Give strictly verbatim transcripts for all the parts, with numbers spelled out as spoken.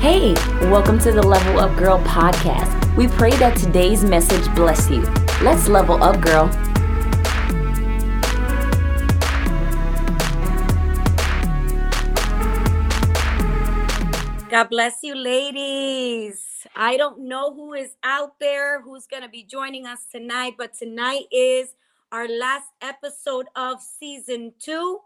Hey, welcome to the Level Up Girl podcast. We pray that today's message bless you. Let's level up, girl. God bless you, ladies. I don't know who is out there, who's going to be joining us tonight, but tonight is our last episode of season two.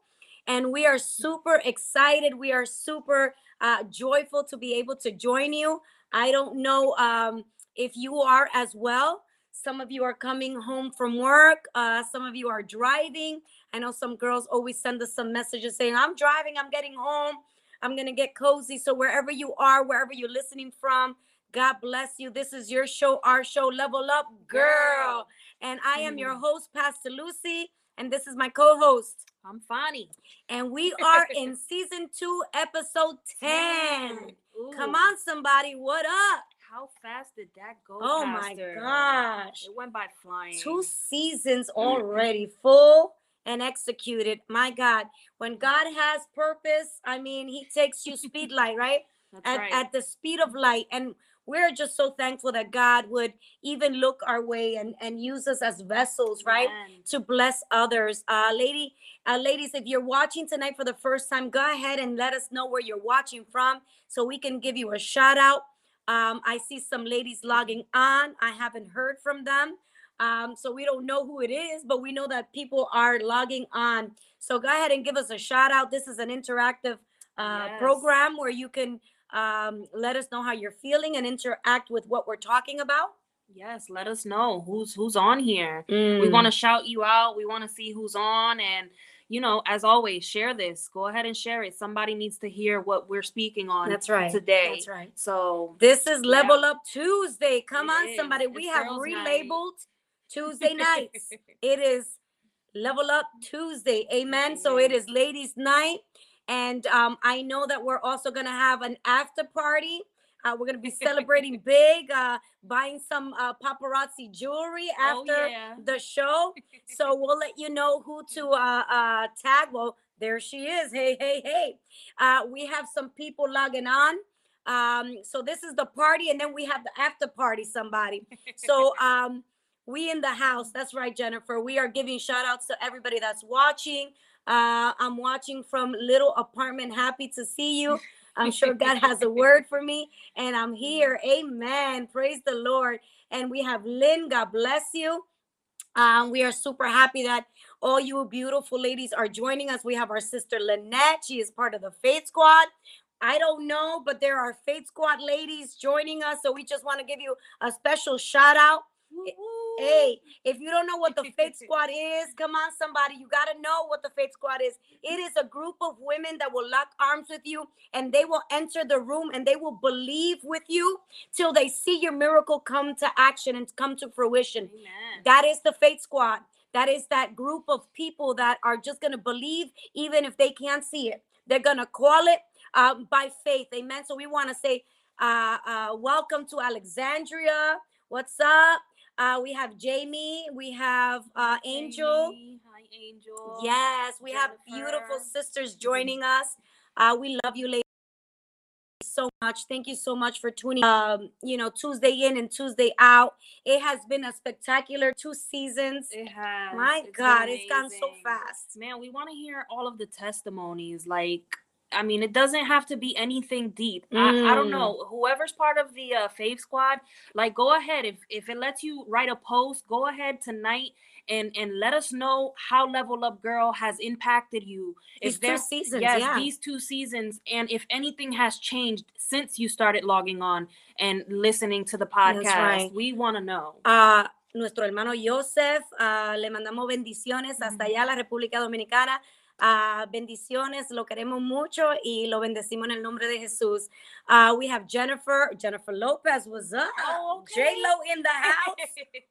And we are super excited. We are super uh, joyful to be able to join you. I don't know um, if you are as well. Some of you are coming home from work. Uh, some of you are driving. I know some girls always send us some messages saying, I'm driving, I'm getting home, I'm going to get cozy. So wherever you are, wherever you're listening from, God bless you. This is your show, our show, Level Up Girl. And I am your host, Pastor Lucy. And this is my co-host. I'm Fanny. And we are in season two, episode ten. Ooh. Come on, somebody. What up? How fast did that go? Oh, faster? My gosh. It went by flying. Two seasons already, full and executed. My God. When God has purpose, I mean, he takes you speed light, right? That's at, right. At the speed of light. And we're just so thankful that God would even look our way and, and use us as vessels, right? Amen. To bless others. Uh, lady, uh, ladies, if you're watching tonight for the first time, go ahead and let us know where you're watching from so we can give you a shout out. Um, I see some ladies logging on. I haven't heard from them. Um, so we don't know who it is, but we know that people are logging on. So go ahead and give us a shout out. This is an interactive uh, yes. program where you can Um, let us know how you're feeling and interact with what we're talking about. Yes, let us know who's who's on here. Mm. We want to shout you out. We want to see who's on. And, you know, as always, share this. Go ahead and share it. Somebody needs to hear what we're speaking on. That's right. Today. That's right. So this is Level yeah. Up Tuesday. Come it on, is. somebody. It's we have relabeled night. Tuesday nights. It is Level Up Tuesday. Amen. Amen. So it is ladies' night. And um, I know that we're also going to have an after party. Uh, we're going to be celebrating big, uh, buying some uh, paparazzi jewelry after oh, yeah. the show. So we'll let you know who to uh, uh, tag. Well, there she is. Hey, hey, hey. Uh, we have some people logging on. Um, so this is the party. And then we have the after party, somebody. So um, we in the house. That's right, Jennifer. We are giving shout outs to everybody that's watching. Uh, I'm watching from Little Apartment. Happy to see you. I'm sure God has a word for me, and I'm here. Amen. Praise the Lord. And we have Lynn. God bless you. Um, we are super happy that all you beautiful ladies are joining us. We have our sister Lynette. She is part of the Faith Squad. I don't know, but there are Faith Squad ladies joining us. So we just want to give you a special shout out. Woo-hoo. Hey, if you don't know what the Faith Squad is, come on, somebody, you got to know what the Faith Squad is. It is a group of women that will lock arms with you, and they will enter the room, and they will believe with you till they see your miracle come to action and come to fruition. Amen. That is the Faith Squad. That is that group of people that are just going to believe even if they can't see it. They're going to call it uh, by faith. Amen. So we want to say uh, uh, welcome to Alexandria. What's up? Uh, we have Jamie. We have uh, Angel. Jamie. Hi, Angel. Yes, we Jennifer. have beautiful sisters joining mm-hmm. us. Uh, we love you, ladies, so much. Thank you so much for tuning. Um, you know, Tuesday in and Tuesday out. It has been a spectacular two seasons. It has. My it's God, amazing. It's gone so fast. Man, we want to hear all of the testimonies. Like, I mean, it doesn't have to be anything deep. I, mm. I don't know. Whoever's part of the uh, Fave Squad, like, go ahead. If if it lets you write a post, go ahead tonight and, and let us know how Level Up Girl has impacted you. These if two seasons, yes, yeah. these two seasons. And if anything has changed since you started logging on and listening to the podcast, right. we want to know. Uh, nuestro hermano Joseph, uh, le mandamos bendiciones mm-hmm. hasta allá la República Dominicana. Uh, bendiciones, lo queremos mucho y lo bendecimos en el nombre de Jesús. Uh, we have Jennifer, Jennifer Lopez, what's up? Oh, okay. J-Lo in the house,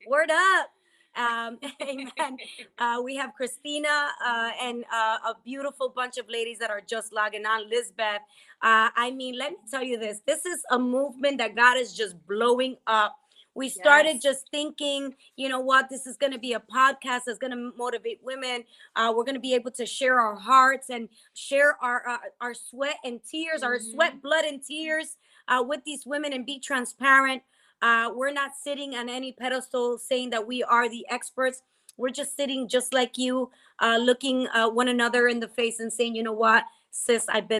word up. Um, amen. Uh, we have Christina uh, and uh, a beautiful bunch of ladies that are just logging on. Lisbeth, uh, I mean, let me tell you this. This is a movement that God is just blowing up. We yes. started just thinking, you know what, this is going to be a podcast that's going to motivate women. Uh, we're going to be able to share our hearts and share our uh, our sweat and tears, mm-hmm. our sweat, blood and tears uh, with these women and be transparent. Uh, we're not sitting on any pedestal saying that we are the experts. We're just sitting just like you, uh, looking uh, one another in the face and saying, you know what, sis, I've been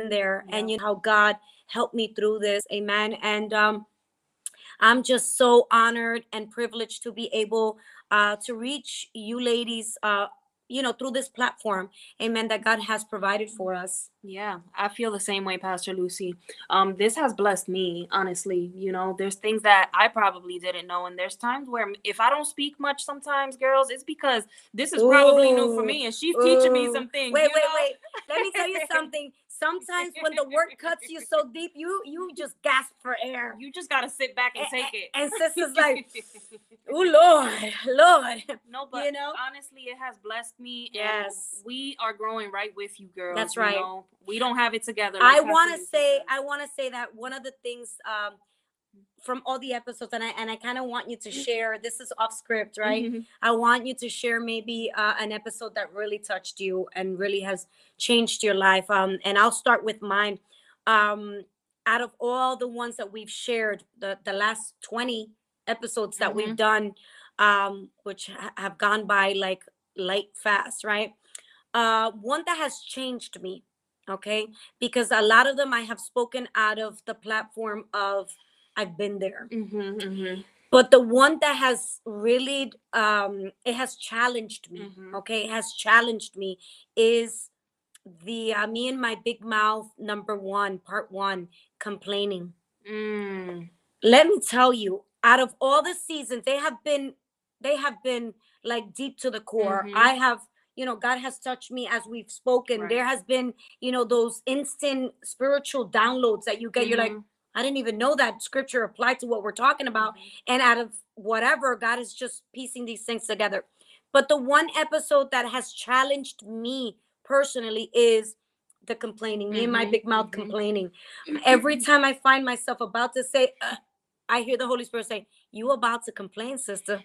there. Yeah. And you know how God helped me through this. Amen. And um, I'm just so honored and privileged to be able uh, to reach you ladies, uh, you know, through this platform. Amen. That God has provided for us. Yeah, I feel the same way, Pastor Lucy. Um, this has blessed me, honestly. You know, there's things that I probably didn't know. And there's times where if I don't speak much sometimes, girls, it's because this is probably Ooh. new for me. And she's Ooh. teaching me some things. Wait, wait, know? wait. Let me tell you something. Sometimes when the word cuts you so deep, you you just gasp for air. You just got to sit back and, and take it. And sister's like, oh, Lord, Lord. No, but you know? honestly, it has blessed me. Yes. And we are growing right with you, girls. That's right. You know? We don't have it together. Like I want to say, I want to say that one of the things um, from all the episodes, and I and I kind of want you to share. This is off script, right? Mm-hmm. I want you to share maybe uh, an episode that really touched you and really has changed your life. Um, and I'll start with mine. Um, out of all the ones that we've shared, the the last twenty episodes that mm-hmm. we've done, um, which have gone by like light fast, right? Uh, one that has changed me. Okay, because a lot of them I have spoken out of the platform of I've been there. Mm-hmm, mm-hmm. But the one that has really, um, it has challenged me, mm-hmm. okay, it has challenged me is the uh, Me and My Big Mouth number one, part one, complaining. Mm. Let me tell you, out of all the seasons, they have been, they have been like deep to the core. Mm-hmm. I have You know, God has touched me as we've spoken. Right. There has been, you know, those instant spiritual downloads that you get. Mm-hmm. You're like, I didn't even know that scripture applied to what we're talking about. Mm-hmm. And out of whatever, God is just piecing these things together. But the one episode that has challenged me personally is the complaining. Mm-hmm. Me and My Big Mouth mm-hmm. complaining. Mm-hmm. Every time I find myself about to say, uh, I hear the Holy Spirit say, you about to complain, sister.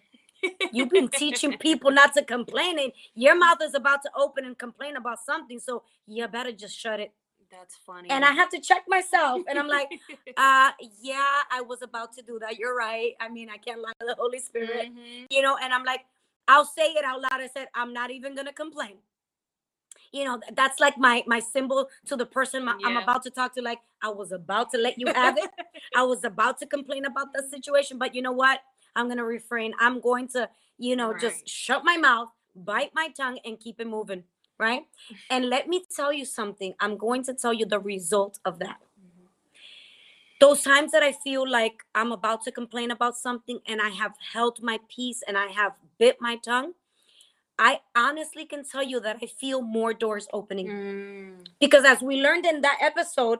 You've been teaching people not to complain, and your mouth is about to open and complain about something. So you better just shut it. That's funny. And I have to check myself. And I'm like, uh, yeah, I was about to do that. You're right. I mean, I can't lie to the Holy Spirit, mm-hmm. you know, and I'm like, I'll say it out loud. I said, I'm not even going to complain. You know, that's like my my symbol to the person my, yeah. I'm about to talk to. Like, I was about to let you have it. I was about to complain about the situation. But you know what? I'm going to refrain. I'm going to, you know, right. just shut my mouth, bite my tongue, and keep it moving, right? And let me tell you something. I'm going to tell you the result of that. Mm-hmm. Those times that I feel like I'm about to complain about something and I have held my peace and I have bit my tongue, I honestly can tell you that I feel more doors opening. Mm. Because as we learned in that episode,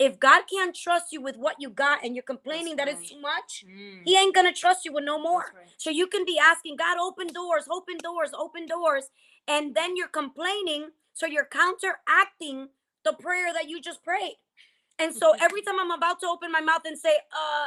if God can't trust you with what you got and you're complaining That's that right. it's too much, mm. he ain't going to trust you with no more. Right. So you can be asking God, open doors, open doors, open doors. And then you're complaining. So you're counteracting the prayer that you just prayed. And so every time I'm about to open my mouth and say, uh,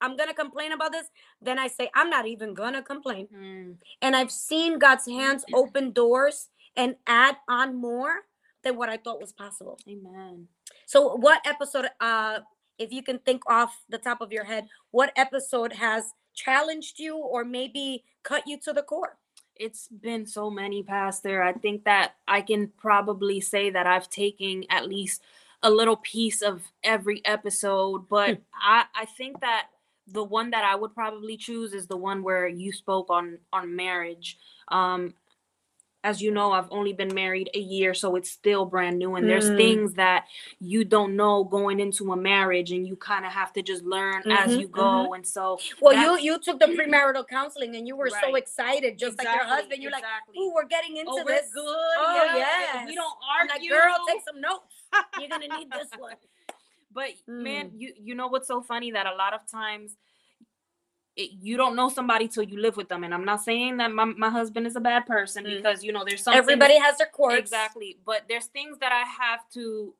I'm going to complain about this, then I say, I'm not even going to complain. Mm. And I've seen God's hands open doors and add on more than what I thought was possible. Amen. So what episode, uh, if you can think off the top of your head, what episode has challenged you or maybe cut you to the core? It's been so many, Pastor. I think that I can probably say that I've taken at least a little piece of every episode. But I, I think that the one that I would probably choose is the one where you spoke on, on marriage. Um, As you know, I've only been married a year, so it's still brand new. And there's mm. things that you don't know going into a marriage, and you kind of have to just learn mm-hmm, as you go. Mm-hmm. And so, well, you you took the premarital counseling, and you were right. so excited, just exactly, like your husband. You're exactly. like, "Ooh, we're getting into oh, we're this. Good. Oh yeah, yes. we don't argue." Like, girl, take some notes. You're gonna need this one. But mm. man, you you know what's so funny that a lot of times. It, you don't know somebody till you live with them. And I'm not saying that my, my husband is a bad person mm. because, you know, there's something. Everybody has their quirks. Exactly. But there's things that I have to,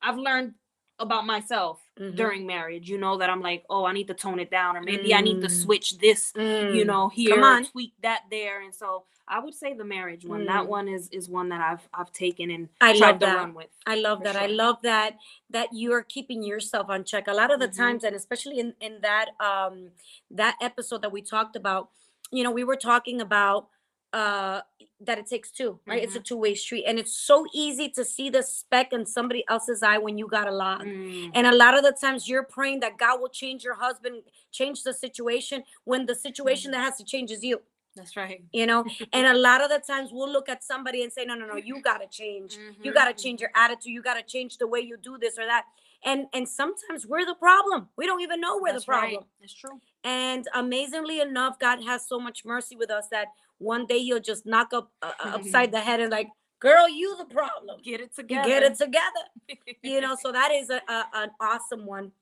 I've learned about myself mm-hmm. during marriage, you know, that I'm like, oh, I need to tone it down, or maybe mm. I need to switch this, mm. you know, here, or tweak that there. And so I would say the marriage one, mm. that one is, is one that I've, I've taken and I tried to that. run with. I love that. Sure. I love that, that you are keeping yourself on check a lot of the mm-hmm. times. And especially in, in that, um, that episode that we talked about, you know, we were talking about, uh, that it takes two, right? Mm-hmm. It's a two-way street. And it's so easy to see the speck in somebody else's eye when you got a log. Mm. And a lot of the times you're praying that God will change your husband, change the situation, when the situation mm. that has to change is you. That's right. You know, and a lot of the times we'll look at somebody and say, no, no, no, you got to change. Mm-hmm. You got to change your attitude. You got to change the way you do this or that. And and sometimes we're the problem. We don't even know we're That's the problem. Right. That's true. And amazingly enough, God has so much mercy with us that one day he'll just knock up uh, upside the head and like, girl, you the problem. Get it together. Get it together. You know, so that is a, a, an awesome one.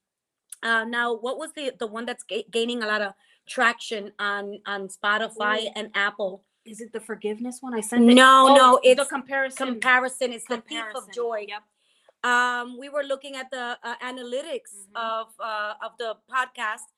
Uh, now, what was the, the one that's ga- gaining a lot of traction on, on Spotify Ooh. and Apple? Is it the forgiveness one? I sent it. No, oh, no. It's the comparison. Comparison. It's comparison. The thief of joy. Yep. Um, we were looking at the uh, analytics mm-hmm. of uh, of the podcast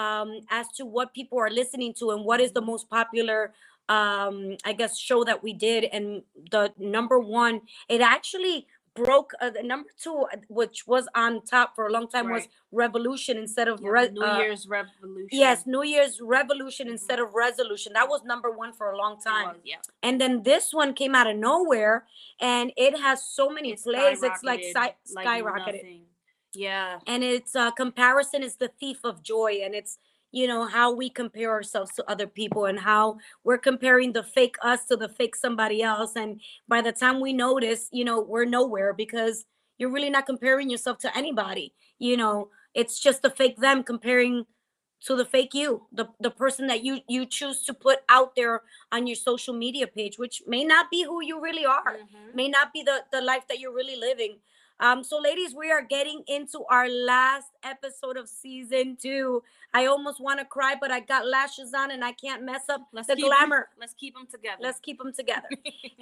um, as to what people are listening to and what is the most popular, um, I guess, show that we did. And the number one, it actually broke uh, the number two, which was on top for a long time, right. was Revolution instead of yeah, Re- New uh, Year's Revolution. Yes, New Year's Revolution mm-hmm. instead of Resolution. That was number one for a long time. Was, yeah. And then this one came out of nowhere, and it has so many it plays. It's like sky- like skyrocketed. Nothing. Yeah. And it's uh, comparison is the thief of joy, and it's, you know, how we compare ourselves to other people and how we're comparing the fake us to the fake somebody else. And by the time we notice, you know, we're nowhere because you're really not comparing yourself to anybody. You know, it's just the fake them comparing to the fake you, the, the person that you, you choose to put out there on your social media page, which may not be who you really are, mm-hmm. may not be the, the life that you're really living. Um, so, ladies, we are getting into our last episode of season two. I almost want to cry, but I got lashes on and I can't mess up let's the glamour. Them, let's keep them together. Let's keep them together.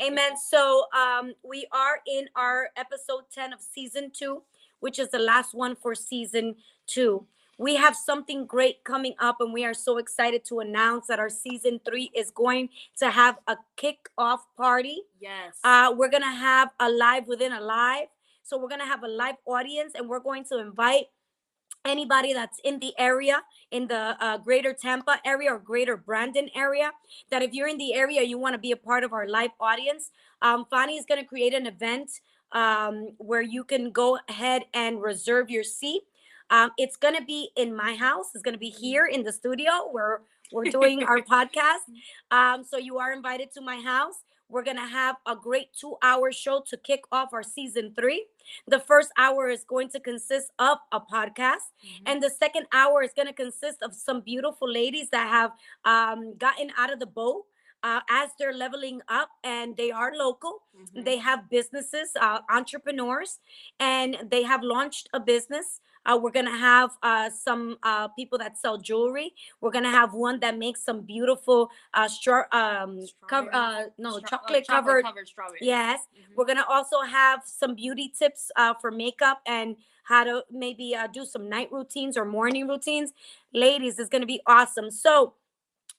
Amen. So um, we are in our episode ten of season two, which is the last one for season two. We have something great coming up, and we are so excited to announce that our season three is going to have a kickoff party. Yes. Uh, we're going to have a live within a live. So we're going to have a live audience, and we're going to invite anybody that's in the area, in the uh, greater Tampa area or greater Brandon area, that if you're in the area, you want to be a part of our live audience. Um, Fanny is going to create an event um, where you can go ahead and reserve your seat. Um, it's going to be in my house. It's going to be here in the studio where we're doing our podcast. Um, so you are invited to my house. We're going to have a great two-hour show to kick off our season three. The first hour is going to consist of a podcast. Mm-hmm. And the second hour is going to consist of some beautiful ladies that have um, gotten out of the boat uh, as they're leveling up. And they are local. Mm-hmm. They have businesses, uh, entrepreneurs, and they have launched a business. Uh, we're going to have uh, some uh, people that sell jewelry. We're going to have one that makes some beautiful uh, stra- um, co- uh, no, Stra- chocolate, oh, covered. chocolate covered strawberries. Yes. Mm-hmm. We're going to also have some beauty tips uh, for makeup and how to maybe uh, do some night routines or morning routines. Ladies, it's going to be awesome. So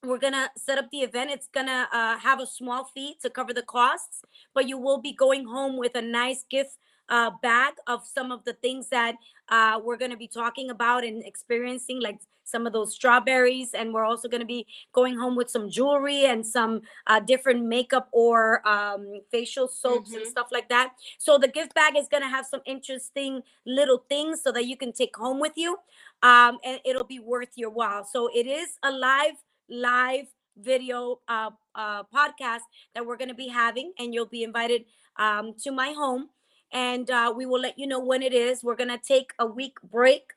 we're going to set up the event. It's going to uh, have a small fee to cover the costs, but you will be going home with a nice gift uh, bag of some of the things that uh, we're going to be talking about and experiencing, like some of those strawberries. And we're also going to be going home with some jewelry and some uh, different makeup or um, facial soaps mm-hmm. and stuff like that. So the gift bag is going to have some interesting little things so that you can take home with you. Um, and it'll be worth your while. So it is a live, live video uh, uh, podcast that we're going to be having, and you'll be invited um, to my home. And uh, we will let you know when it is. We're going to take a week break.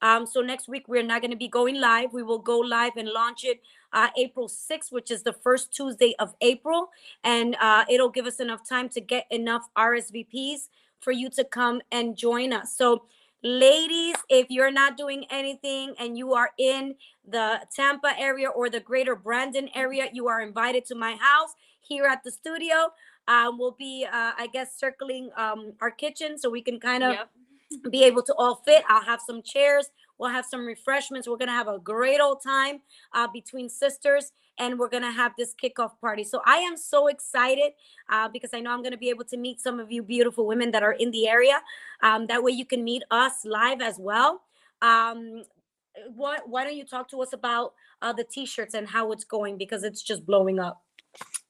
Um, so next week, we're not going to be going live. We will go live and launch it uh, April sixth, which is the first Tuesday of April. And uh, it'll give us enough time to get enough R S V Ps for you to come and join us. So ladies, if you're not doing anything and you are in the Tampa area or the greater Brandon area, you are invited to my house here at the studio. Um, we'll be, uh, I guess, circling um, our kitchen so we can kind of yep. be able to all fit. I'll have some chairs. We'll have some refreshments. We're going to have a great old time uh, between sisters, and we're going to have this kickoff party. So I am so excited uh, because I know I'm going to be able to meet some of you beautiful women that are in the area. Um, that way you can meet us live as well. Um, what, why don't you talk to us about uh, the T-shirts and how it's going, because it's just blowing up.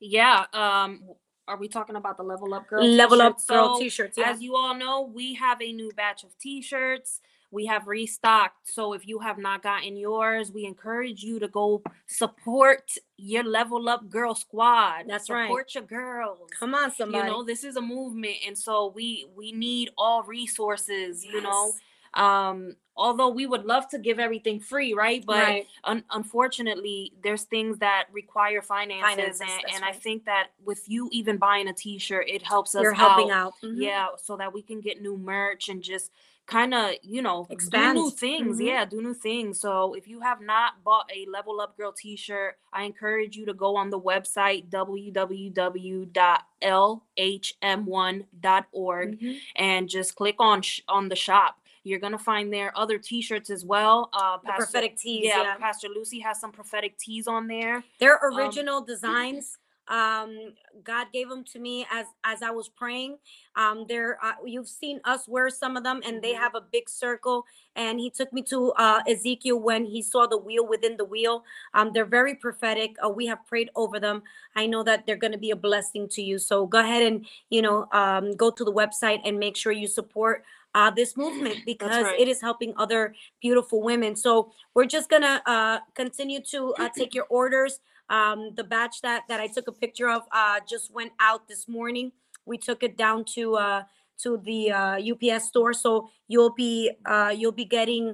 Yeah. Um, are we talking about the Level Up Girl Level Up Girl T-shirts? Yeah. As you all know, we have a new batch of T-shirts. We have restocked. So if you have not gotten yours, we encourage you to go support your Level Up Girl squad. That's support right. Support your girls. Come on, somebody. You know, this is a movement. And so we we need all resources, yes. you know. Um, although we would love to give everything free, right? But right. Un unfortunately, there's things that require finances. finances and and right. I think that with you even buying a T-shirt, it helps us You're out. helping out. Mm-hmm. Yeah, so that we can get new merch and just kind of, you know, expand. do new things. Mm-hmm. Yeah, do new things. So if you have not bought a Level Up Girl T-shirt, I encourage you to go on the website, w w w dot L H M one dot org, mm-hmm. and just click on sh on the shop. You're going to find there other T-shirts as well. Uh, Pastor, prophetic tees. Yeah, yeah, Pastor Lucy has some prophetic tees on there. They're original um, designs. Um, God gave them to me as as I was praying. Um, there, uh, you've seen us wear some of them, and they have a big circle. And He took me to uh, Ezekiel when He saw the wheel within the wheel. Um, they're very prophetic. Uh, we have prayed over them. I know that they're going to be a blessing to you. So go ahead and you know um, go to the website and make sure you support Uh, this movement, because right. it is helping other beautiful women. So we're just going to uh, continue to uh, take your orders. Um, the batch that, that I took a picture of uh, just went out this morning. We took it down to uh, to the uh, U P S store. So you'll be uh, you'll be getting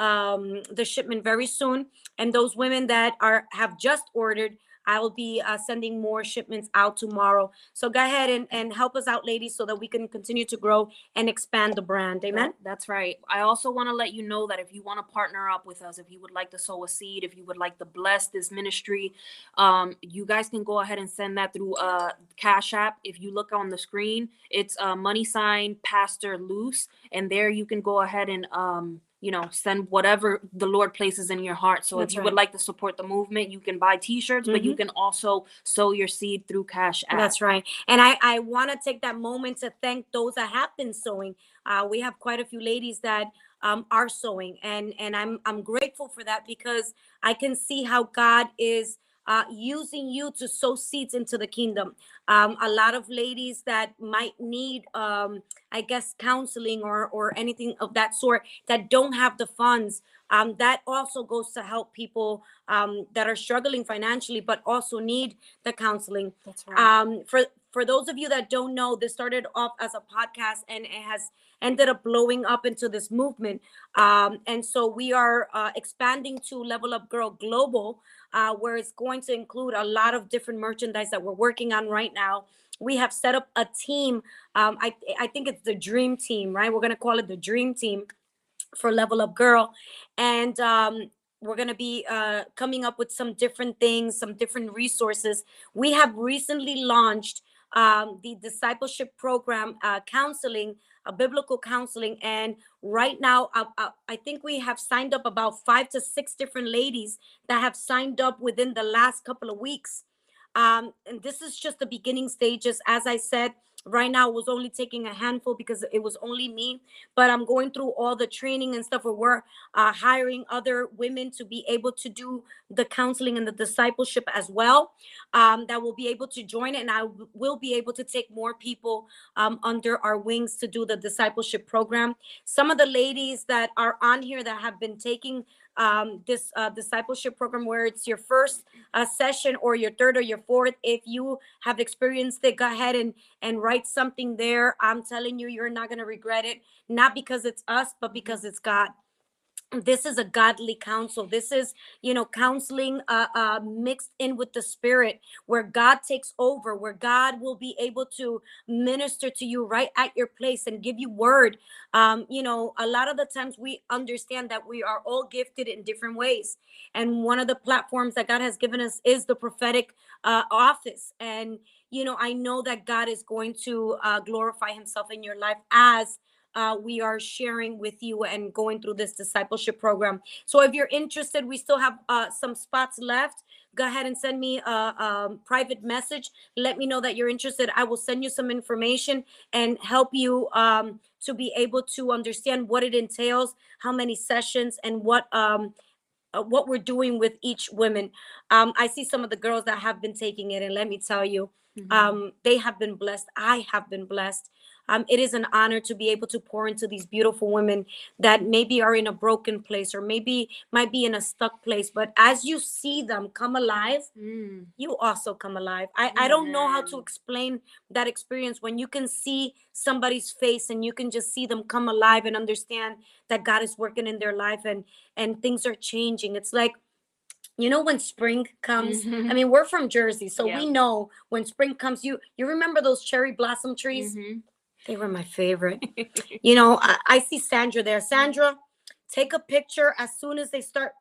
um, the shipment very soon. And those women that are have just ordered, I will be uh, sending more shipments out tomorrow. So go ahead and, and help us out, ladies, so that we can continue to grow and expand the brand. Amen? That's right. I also want to let you know that if you want to partner up with us, if you would like to sow a seed, if you would like to bless this ministry, um, you guys can go ahead and send that through uh, Cash App. If you look on the screen, it's uh, money sign Pastor Luce, and there you can go ahead and um, you know, send whatever the Lord places in your heart. So That's if you right. would like to support the movement, you can buy T-shirts, mm-hmm. but you can also sow your seed through Cash App. That's right. And I, I want to take that moment to thank those that have been sowing. Uh, we have quite a few ladies that um, are sowing, and and I'm I'm grateful for that, because I can see how God is Uh, using you to sow seeds into the kingdom. Um, a lot of ladies that might need, um, I guess, counseling or, or anything of that sort, that don't have the funds. Um, that also goes to help people um, that are struggling financially, but also need the counseling. That's right. Um, for, for those of you that don't know, this started off as a podcast, and it has ended up blowing up into this movement. Um, and so we are uh, expanding to Level Up Girl Global, Uh, where it's going to include a lot of different merchandise that we're working on right now. We have set up a team. Um, I, I think it's the dream team, right? We're going to call it the dream team for Level Up Girl. And um, we're going to be uh, coming up with some different things, some different resources. We have recently launched um, the discipleship program, uh, counseling, a biblical counseling. And right now, I, I, I think we have signed up about five to six different ladies that have signed up within the last couple of weeks. Um, and this is just the beginning stages. As I said, right now, I was only taking a handful because it was only me. But I'm going through all the training and stuff where we're uh, hiring other women to be able to do the counseling and the discipleship as well, um, that will be able to join it. And I will be able to take more people um, under our wings to do the discipleship program. Some of the ladies that are on here that have been taking um, this uh, discipleship program, where it's your first uh, session or your third or your fourth, if you have experienced it, go ahead and, and write something there. I'm telling you, you're not going to regret it. Not because it's us, but because it's God. This is a godly counsel. This is, you know, counseling uh, uh, mixed in with the spirit, where God takes over, where God will be able to minister to you right at your place and give you word. Um, you know, a lot of the times we understand that we are all gifted in different ways. And one of the platforms that God has given us is the prophetic uh, office. And, you know, I know that God is going to uh, glorify Himself in your life as uh, we are sharing with you and going through this discipleship program. So if you're interested, we still have uh, some spots left. Go ahead and send me a, a private message. Let me know that you're interested. I will send you some information and help you um, to be able to understand what it entails, how many sessions, and what um, uh, what we're doing with each woman. Um, I see some of the girls that have been taking it, and let me tell you, mm-hmm. um, they have been blessed. I have been blessed. Um, it is an honor to be able to pour into these beautiful women that maybe are in a broken place or maybe might be in a stuck place. But as you see them come alive, mm. you also come alive. I, I don't know how to explain that experience when you can see somebody's face and you can just see them come alive and understand that God is working in their life and, and things are changing. It's like, you know, when spring comes, mm-hmm. I mean, we're from Jersey, so yeah. we know when spring comes, you, you remember those cherry blossom trees? Mm-hmm. They were my favorite. You know, I, I see Sandra there. Sandra, take a picture as soon as they start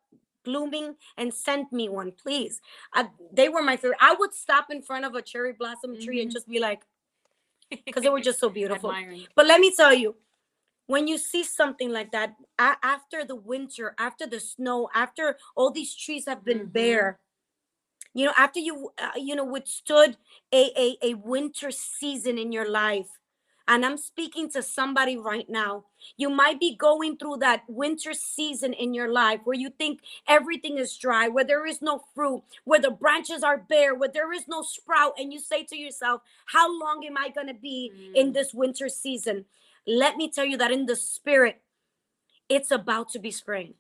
blooming and send me one, please. I, they were my favorite. I would stop in front of a cherry blossom tree mm-hmm. and just be like, because they were just so beautiful. Admiring. But let me tell you, when you see something like that, a- after the winter, after the snow, after all these trees have been mm-hmm. bare, you know, after you, uh, you know, withstood a, a, a winter season in your life, and I'm speaking to somebody right now. You might be going through that winter season in your life where you think everything is dry, where there is no fruit, where the branches are bare, where there is no sprout. And you say to yourself, how long am I going to be mm. in this winter season? Let me tell you that in the spirit, it's about to be spring.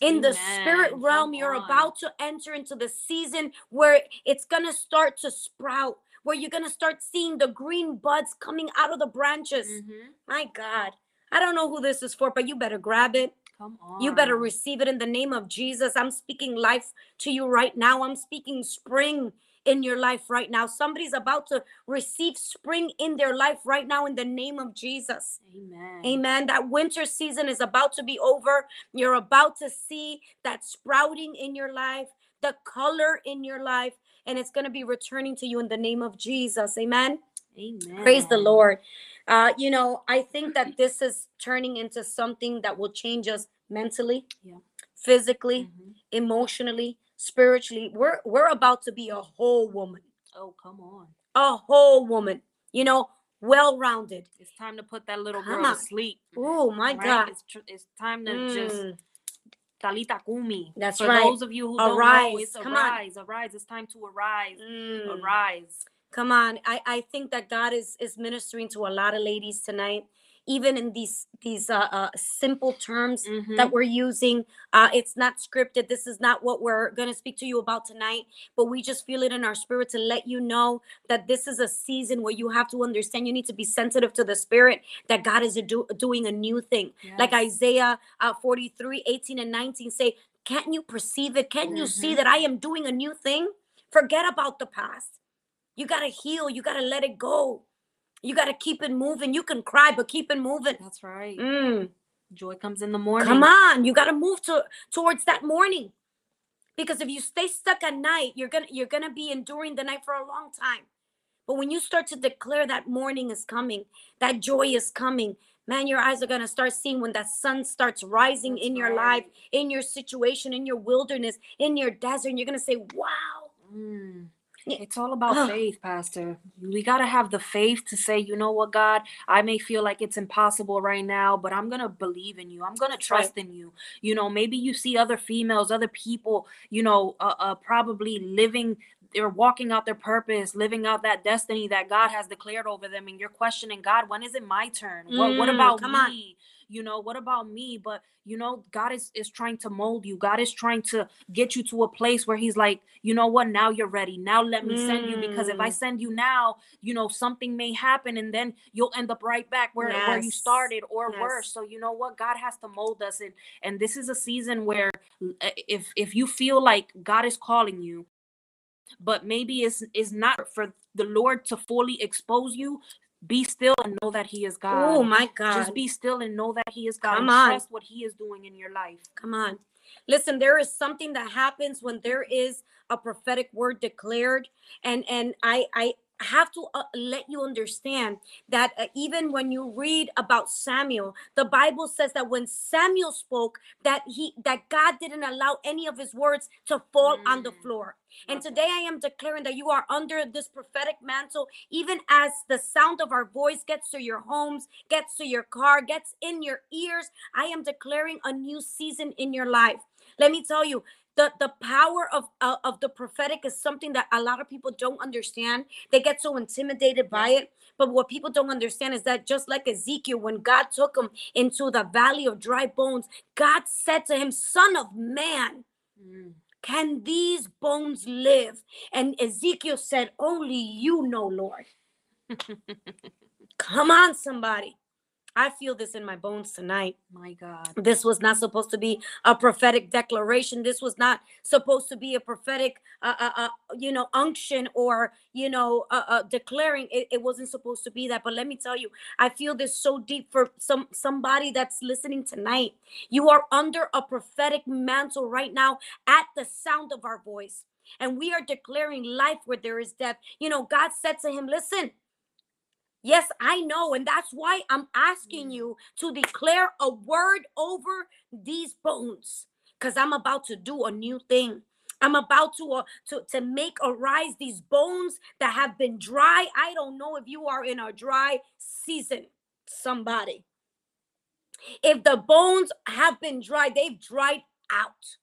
In Amen. The spirit realm, Come you're on. About to enter into the season where it's going to start to sprout, where you're going to start seeing the green buds coming out of the branches. Mm-hmm. My God, I don't know who this is for, but you better grab it. Come on. You better receive it in the name of Jesus. I'm speaking life to you right now. I'm speaking spring in your life right now. Somebody's about to receive spring in their life right now in the name of Jesus. Amen. Amen. That winter season is about to be over. You're about to see that sprouting in your life, the color in your life, and it's going to be returning to you in the name of Jesus. Amen. Amen. Praise the Lord. Uh, you know, I think that this is turning into something that will change us mentally, yeah. physically, mm-hmm. emotionally, spiritually. We're we're about to be a whole woman. Oh, come on. A whole woman. You know, well-rounded. It's time to put that little girl to sleep. Oh, my right? God. It's, tr- it's time to mm. just... Talita Kumi. That's For right. For those of you who arise. Don't know, it's Come arise, on. Arise. It's time to arise, mm. arise. Come on. I, I think that God is, is ministering to a lot of ladies tonight, even in these these uh, uh, simple terms mm-hmm. that we're using. Uh, it's not scripted. This is not what we're going to speak to you about tonight, but we just feel it in our spirit to let you know that this is a season where you have to understand you need to be sensitive to the spirit, that God is a do- doing a new thing. Yes. Like Isaiah uh, forty-three, eighteen and nineteen say, can't you perceive it? Can't mm-hmm. you see that I am doing a new thing? Forget about the past. You got to heal. You got to let it go. You got to keep it moving. You can cry, but keep it moving. That's right. Mm. Joy comes in the morning. Come on. You got to move to towards that morning. Because if you stay stuck at night, you're going to you're going to be enduring the night for a long time. But when you start to declare that morning is coming, that joy is coming, man, your eyes are going to start seeing when that sun starts rising That's in your right. life, in your situation, in your wilderness, in your desert. And you're going to say, wow. Mm. It's all about oh. faith, Pastor. We got to have the faith to say, you know what, God, I may feel like it's impossible right now, but I'm going to believe in you. I'm going to trust right. in you. You know, maybe you see other females, other people, you know, uh, uh, probably living, they're walking out their purpose, living out that destiny that God has declared over them. And you're questioning, God, when is it my turn? Mm, what, what about come me? On. You know, what about me? But, you know, God is, is trying to mold you. God is trying to get you to a place where he's like, you know what? Now you're ready. Now let me mm. send you, because if I send you now, you know, something may happen and then you'll end up right back where, yes. where you started or yes. worse. So, you know what? God has to mold us. And, and this is a season where if if you feel like God is calling you, but maybe it's, it's not for the Lord to fully expose you, be still and know that he is God. Oh, my God. Just be still and know that he is God. Come on. Trust what he is doing in your life. Come on. Listen, there is something that happens when there is a prophetic word declared. And and I I have to uh, let you understand that uh, even when you read about Samuel, the Bible says that when Samuel spoke, that he that God didn't allow any of his words to fall mm. on the floor. And today I am declaring that you are under this prophetic mantle, even as the sound of our voice gets to your homes, gets to your car, gets in your ears. I am declaring a new season in your life. Let me tell you, The, the power of, uh, of the prophetic is something that a lot of people don't understand. They get so intimidated by it. But what people don't understand is that just like Ezekiel, when God took him into the valley of dry bones, God said to him, "Son of man, mm. can these bones live?" And Ezekiel said, "Only you know, Lord." Come on, somebody. I feel this in my bones tonight. My God. This was not supposed to be a prophetic declaration. This was not supposed to be a prophetic, uh, uh, uh, you know, unction or, you know, uh, uh, declaring. It, it wasn't supposed to be that. But let me tell you, I feel this so deep for some somebody that's listening tonight. You are under a prophetic mantle right now at the sound of our voice. And we are declaring life where there is death. You know, God said to him, "Listen, yes, I know. And that's why I'm asking you to declare a word over these bones, because I'm about to do a new thing. I'm about to, uh, to to make arise these bones that have been dry." I don't know if you are in a dry season, somebody. If the bones have been dry, they've dried out.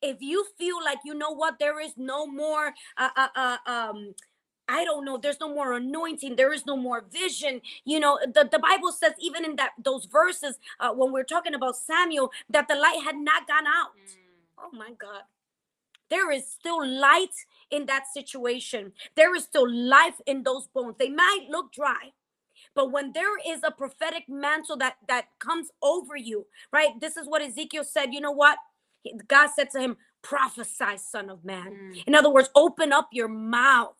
If you feel like, you know what, there is no more, uh, uh, uh, um, I don't know, there's no more anointing, there is no more vision. You know, the, the Bible says, even in that those verses, uh, when we're talking about Samuel, that the light had not gone out. Mm. Oh my God. There is still light in that situation. There is still life in those bones. They might look dry, but when there is a prophetic mantle that, that comes over you, right? This is what Ezekiel said. You know what? God said to him, "Prophesy, son of man." Mm. In other words, open up your mouth.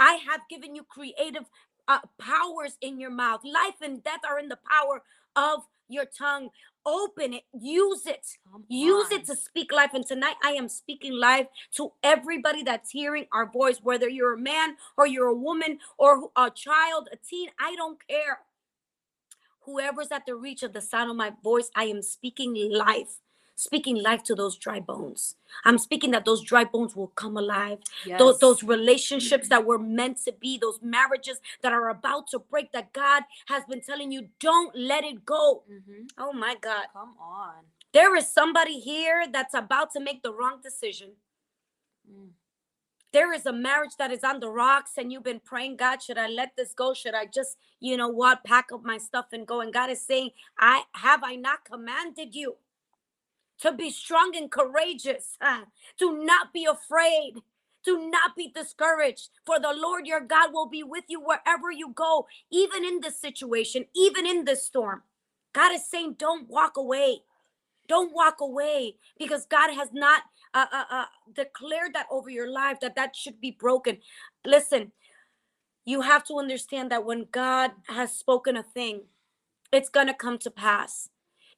I have given you creative uh, powers in your mouth. Life and death are in the power of your tongue. Open it. Use it. Use it to speak life. And tonight I am speaking life to everybody that's hearing our voice, whether you're a man or you're a woman or a child, a teen. I don't care. Whoever's at the reach of the sound of my voice, I am speaking life. Speaking life to those dry bones. I'm speaking that those dry bones will come alive. Yes. Those, those relationships that were meant to be, those marriages that are about to break, that God has been telling you, don't let it go. Mm-hmm. Oh my God. Come on. There is somebody here that's about to make the wrong decision. Mm. There is a marriage that is on the rocks and you've been praying, "God, should I let this go? Should I just, you know what, pack up my stuff and go?" And God is saying, I have I not commanded you to be strong and courageous? Huh? Do not be afraid. Do not be discouraged. For the Lord your God will be with you wherever you go, even in this situation, even in this storm. God is saying, don't walk away. Don't walk away, because God has not uh, uh, uh, declared that over your life, that that should be broken. Listen, you have to understand that when God has spoken a thing, it's going to come to pass.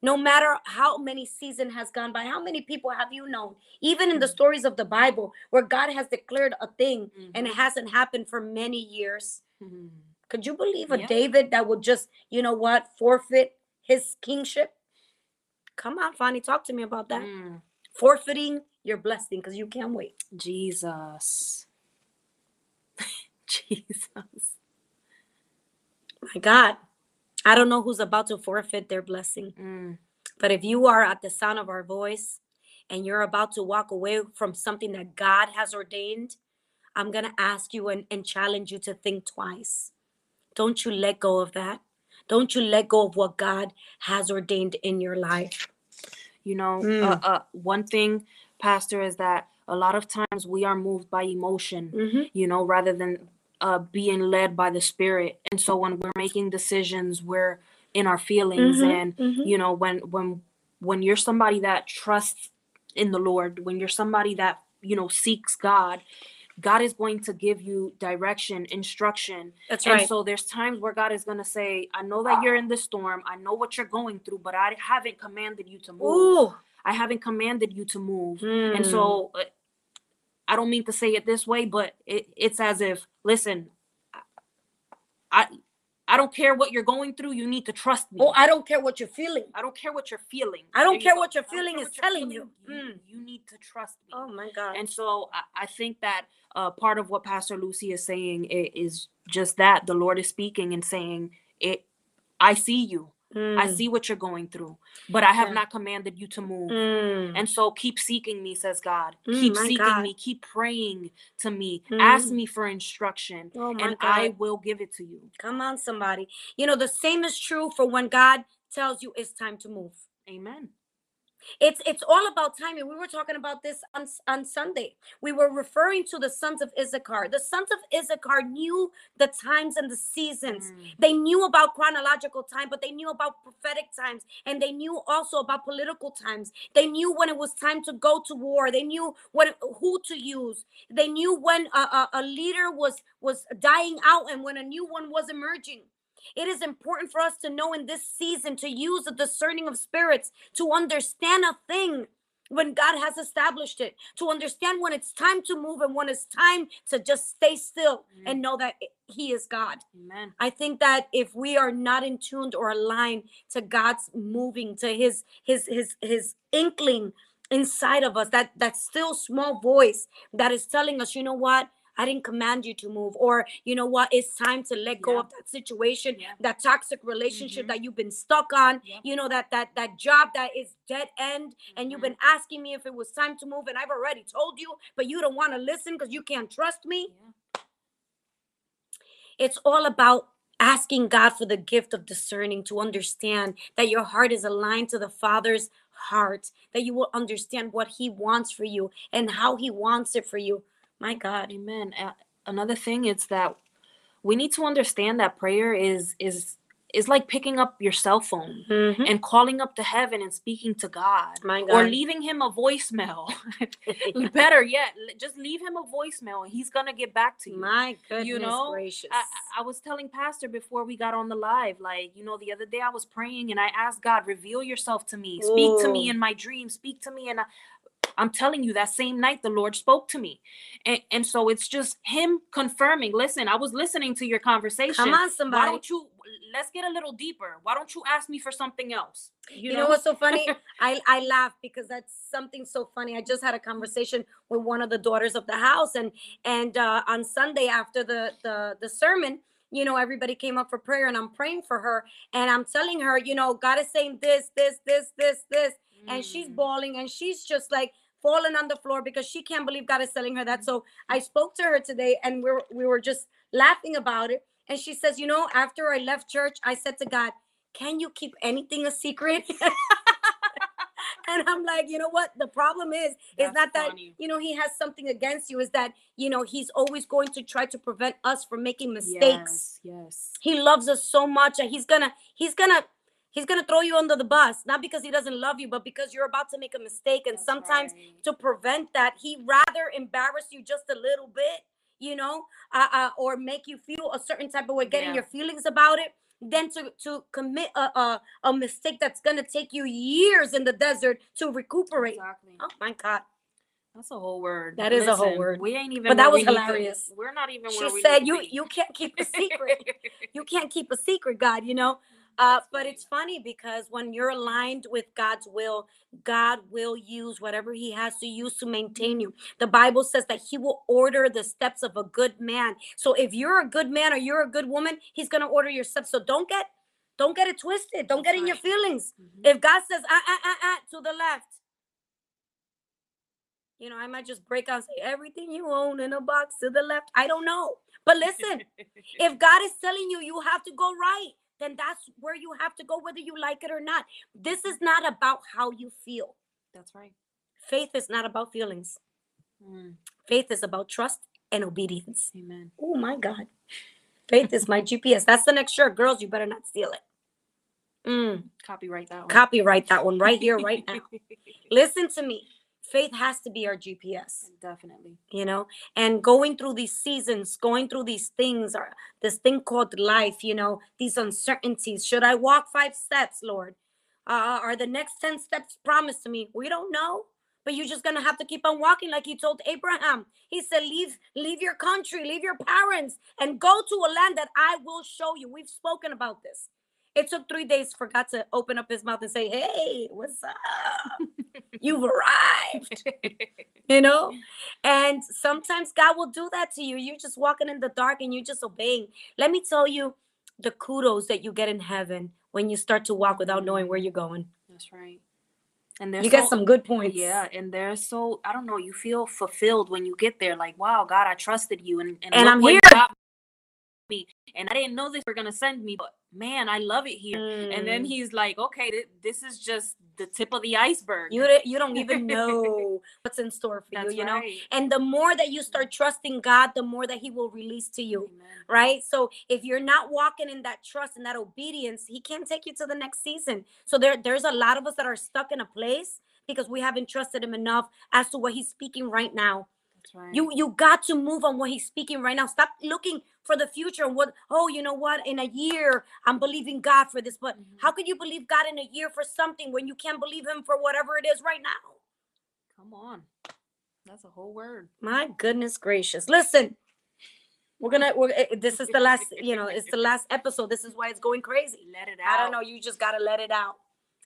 No matter how many seasons has gone by, how many people have you known, even in the stories of the Bible, where God has declared a thing mm-hmm. and it hasn't happened for many years. Mm-hmm. Could you believe a yeah. David that would just, you know what, forfeit his kingship? Come on, Fanny, talk to me about that. Mm. Forfeiting your blessing because you can't wait. Jesus. Jesus. My God. I don't know who's about to forfeit their blessing, mm. but if you are at the sound of our voice and you're about to walk away from something that God has ordained, I'm going to ask you and, and challenge you to think twice. Don't you let go of that. Don't you let go of what God has ordained in your life. You know, mm. uh, uh, one thing, Pastor, is that a lot of times we are moved by emotion, mm-hmm. you know, rather than Uh, being led by the Spirit. And so when we're making decisions, we're in our feelings. Mm-hmm, and, mm-hmm. you know, when when when you're somebody that trusts in the Lord, when you're somebody that, you know, seeks God, God is going to give you direction, instruction. That's right. And so there's times where God is going to say, I know that you're in this storm. I know what you're going through, but I haven't commanded you to move. Ooh. I haven't commanded you to move. Mm. And so I don't mean to say it this way, but it, it's as if, listen, I I don't care what you're going through. You need to trust me. Oh, I don't care what you're feeling. I don't care what you're feeling. I don't care what your feeling is telling you. Mm, you need to trust me. Oh, my God. And so I, I think that uh, part of what Pastor Lucy is saying is just that. The Lord is speaking and saying, "It. I see you. Mm. I see what you're going through, but I have yeah. not commanded you to move. Mm. And so keep seeking me," says God. Mm, keep seeking God. me. Keep praying to me. Mm. Ask me for instruction, oh, and God. I will give it to you. Come on, somebody. You know, the same is true for when God tells you it's time to move. Amen. It's it's all about timing. We were talking about this on, on Sunday. We were referring to the sons of Issachar. The sons of Issachar knew the times and the seasons. Mm. They knew about chronological time, but they knew about prophetic times. And they knew also about political times. They knew when it was time to go to war. They knew what who to use. They knew when a, a, a leader was, was dying out and when a new one was emerging. It is important for us to know in this season to use the discerning of spirits to understand a thing when God has established it, to understand when it's time to move and when it's time to just stay still Amen. And know that He is God. Amen. I think that if we are not in tuned or aligned to God's moving, to His His His His inkling inside of us, that that still small voice that is telling us, you know what? I didn't command you to move, or you know what? It's time to let go yeah. of that situation, yeah. that toxic relationship mm-hmm. that you've been stuck on. Yep. You know that that that job that is dead end, mm-hmm. and you've been asking me if it was time to move, and I've already told you, but you don't want to listen because you can't trust me. Yeah. It's all about asking God for the gift of discerning to understand that your heart is aligned to the Father's heart, that you will understand what He wants for you and how He wants it for you. My God, amen. Uh, another thing is that we need to understand that prayer is is is like picking up your cell phone mm-hmm. and calling up to heaven and speaking to God, My God. Or leaving Him a voicemail. Better yet, just leave Him a voicemail and He's gonna get back to you. My goodness, you know, gracious. I, I was telling Pastor before we got on the live, like, you know, the other day I was praying and I asked God, reveal yourself to me, speak Ooh. To me in my dream, speak to me, and I, I'm telling you, that same night, the Lord spoke to me. And, and so it's just Him confirming, listen, I was listening to your conversation. Come on, somebody. Why don't you, let's get a little deeper. Why don't you ask me for something else? You, you know? know what's so funny? I, I laugh because that's something so funny. I just had a conversation with one of the daughters of the house. And and uh, on Sunday after the, the, the sermon, you know, everybody came up for prayer and I'm praying for her. And I'm telling her, you know, God is saying this, this, this, this, this. Mm. And she's bawling and she's just like, falling on the floor because she can't believe God is telling her that. So I spoke to her today and we were, we were just laughing about it. And she says, you know, after I left church, I said to God, can you keep anything a secret? And I'm like, you know what? The problem is, it's not that, funny. You know, He has something against you. Is that, you know, He's always going to try to prevent us from making mistakes. Yes, yes. He loves us so much that he's gonna, he's gonna, He's going to throw you under the bus, not because He doesn't love you, but because you're about to make a mistake. And That's sometimes right. to prevent that, He rather embarrass you just a little bit, you know, uh, uh, or make you feel a certain type of way, getting yeah. your feelings about it, than to, to commit a, a, a mistake that's going to take you years in the desert to recuperate. Exactly. Oh, my God. That's a whole word. That Listen, is a whole word. We ain't even. But that was we hilarious. To, we're not even. She where we said, "You you can't keep a secret. You can't keep a secret, God. You know." Uh, but it's funny because when you're aligned with God's will, God will use whatever He has to use to maintain you. The Bible says that He will order the steps of a good man. So if you're a good man or you're a good woman, He's going to order your steps. So don't get, don't get it twisted. Don't get in your feelings. Mm-hmm. If God says, ah, ah, ah, ah, to the left. You know, I might just break out and say, everything you own in a box to the left. I don't know. But listen, if God is telling you, you have to go right. Then that's where you have to go, whether you like it or not. This is not about how you feel. That's right. Faith is not about feelings. Mm. Faith is about trust and obedience. Amen. Oh, my God. Faith is my G P S. That's the next shirt. Girls, you better not steal it. Mm. Copyright that one. Copyright that one right here, right now. Listen to me. Faith has to be our G P S. Definitely. You know, and going through these seasons, going through these things, or this thing called life, you know, these uncertainties. Should I walk five steps, Lord? Uh, are the next ten steps promised to me? We don't know. but you're just going to have to keep on walking. Like he told Abraham, he said, leave, leave your country, leave your parents, and go to a land that I will show you. We've spoken about this. It took three days for God to open up his mouth and say, hey, what's up? You've arrived, you know? And sometimes God will do that to you. You're just walking in the dark and you're just obeying. Let me tell you the kudos that you get in heaven when you start to walk without knowing where you're going. That's right. And there's you got so, some good points. Yeah. And there's so, I don't know, you feel fulfilled when you get there. Like, wow, God, I trusted you. And, and, and I'm here. Me. And I didn't know this were gonna send me, but man, I love it here. Mm. And then he's like, okay, th- this is just the tip of the iceberg. You you don't even know what's in store for That's you, you right. know? And the more that you start trusting God, the more that he will release to you, Amen. Right? So if you're not walking in that trust and that obedience, he can't take you to the next season. So there, there's a lot of us that are stuck in a place because we haven't trusted him enough as to what he's speaking right now. Right. You you got to move on what he's speaking right now. Stop looking for the future and what, oh, you know what, in a year, I'm believing God for this. But mm-hmm. how could you believe God in a year for something when you can't believe him for whatever it is right now? Come on. That's a whole word. My goodness gracious. Listen, we're going to, this is the last, you know, it's the last episode. This is why it's going crazy. Let it out. I don't know. You just got to let it out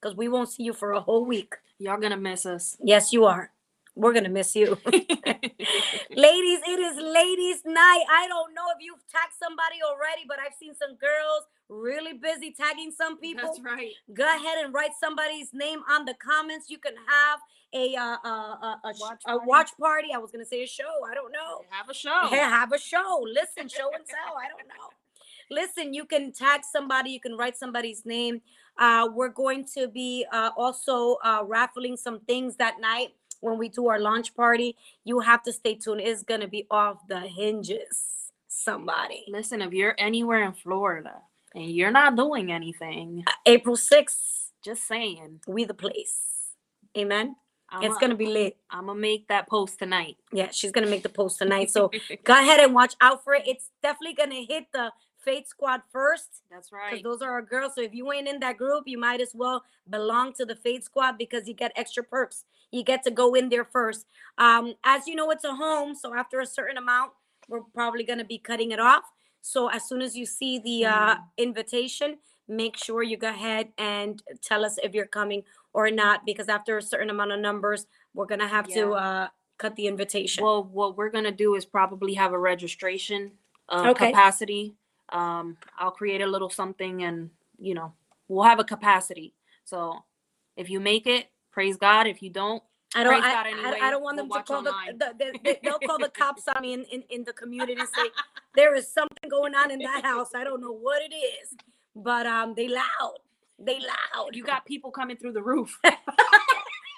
because we won't see you for a whole week. Y'all going to miss us. Yes, you are. We're going to miss you. Ladies, it is ladies' night. I don't know if you've tagged somebody already, but I've seen some girls really busy tagging some people. That's right. Go ahead and write somebody's name on the comments. You can have a uh, uh, a, watch a watch party. I was going to say a show. I don't know. Have a show. Yeah, have a show. Listen, show and tell. I don't know. Listen, you can tag somebody. You can write somebody's name. Uh, we're going to be uh, also uh, raffling some things that night. When we do our launch party, you have to stay tuned. It's going to be off the hinges, somebody. Listen, if you're anywhere in Florida and you're not doing anything. Uh, April sixth. Just saying. We the place. Amen. I'm it's going to be lit. I'm going to make that post tonight. Yeah, she's going to make the post tonight. So go ahead and watch out for it. It's definitely going to hit the Faith Squad first. That's right. Because those are our girls. So if you ain't in that group, you might as well belong to the Faith Squad because you get extra perks. You get to go in there first. Um, as you know, it's a home. So after a certain amount, we're probably going to be cutting it off. So as soon as you see the uh, invitation, make sure you go ahead and tell us if you're coming or not, because after a certain amount of numbers, we're going to have yeah. to uh, cut the invitation. Well, what we're going to do is probably have a registration uh, okay. capacity. Um, I'll create a little something and, you know, we'll have a capacity. So if you make it, praise God. If you don't, I don't, praise I, God anyway. I, I don't want we'll them to call the, the, the, the, they'll call the cops on me in, in, in the community and say, there is something going on in that house. I don't know what it is, but, um, they loud, they loud. You got people coming through the roof.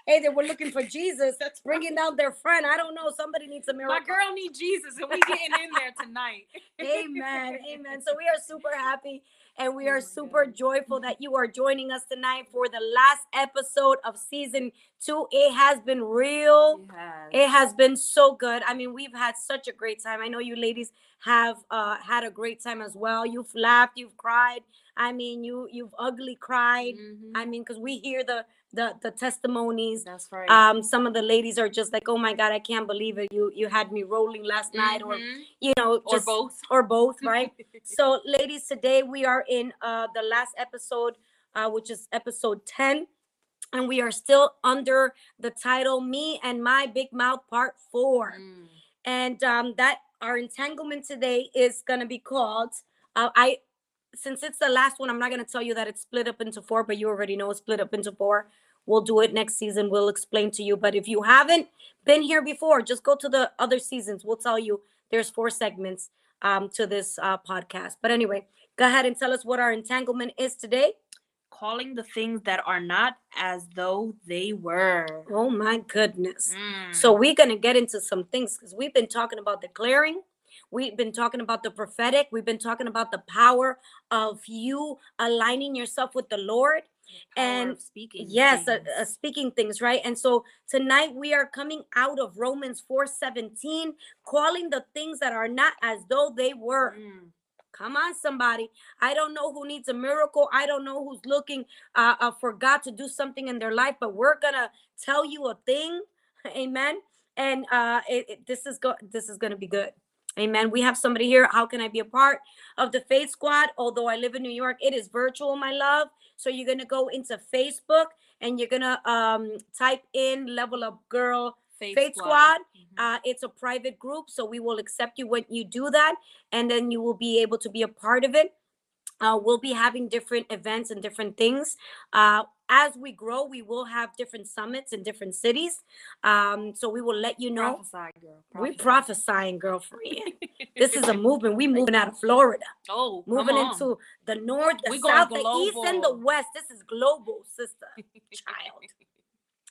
Hey, they were looking for Jesus. That's bringing down their friend. I don't know. Somebody needs a miracle. My girl needs Jesus, and we getting in there tonight. Amen. Amen. So we are super happy, and we are oh super God. joyful that you are joining us tonight for the last episode of season two. It has been real. Yes. It has been so good. I mean, we've had such a great time. I know you ladies have uh, had a great time as well. You've laughed. You've cried. I mean, you, you've ugly cried. Mm-hmm. I mean, because we hear the The, the testimonies. That's right. Um, some of the ladies are just like, oh my God, I can't believe it. You you had me rolling last mm-hmm. night, or you know, or just, both, or both, right? So, ladies, today we are in uh the last episode, uh, which is episode ten, and we are still under the title "Me and My Big Mouth" Part Four, mm. and um, that our entanglement today is gonna be called. Uh, I. Since it's the last one, I'm not going to tell you that it's split up into four, but you already know it's split up into four. We'll do it next season. We'll explain to you. But if you haven't been here before, just go to the other seasons. We'll tell you there's four segments um, to this uh, podcast. But anyway, go ahead and tell us what our entanglement is today. Calling the things that are not as though they were. Oh, my goodness. Mm. So we're going to get into some things because we've been talking about declaring. We've been talking about the prophetic. We've been talking about the power of you aligning yourself with the Lord the and speaking. Yes, uh, uh, speaking things, right? And so tonight we are coming out of Romans four seventeen, calling the things that are not as though they were. Mm. Come on, somebody. I don't know who needs a miracle. I don't know who's looking uh, uh, for God to do something in their life, but we're going to tell you a thing Amen. And uh, it, it, this is go this is going to be good. Amen. We have somebody here. How can I be a part of the Faith Squad? Although I live in New York, it is virtual, my love. So you're going to go into Facebook and you're going to um, type in Level Up Girl Faith, Faith Squad. Squad. Mm-hmm. Uh, it's a private group, so we will accept you when you do that. And then you will be able to be a part of it. Uh, we'll be having different events and different things. Uh, as we grow, we will have different summits in different cities. Um, so we will let you know. Prophesy, girl. Prophesy. We're prophesying, girlfriend. This is a movement. We're moving out of Florida. Oh, moving into the north, the south, the east, and the west. This is global, sister, child.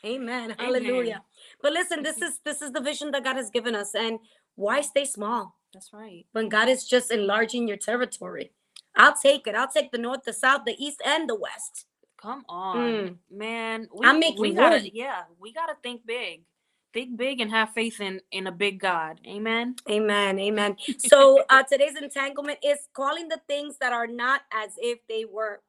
Amen. Hallelujah. Amen. But listen, this is this is the vision that God has given us. And why stay small? That's right. When God is just enlarging your territory. I'll take it. I'll take the north, the south, the east, and the west. Come on, mm. man. We, I'm making we gotta, yeah, we got to think big. Think big and have faith in, in a big God. Amen? Amen. Amen. So uh, today's entanglement is calling the things that are not as if they were.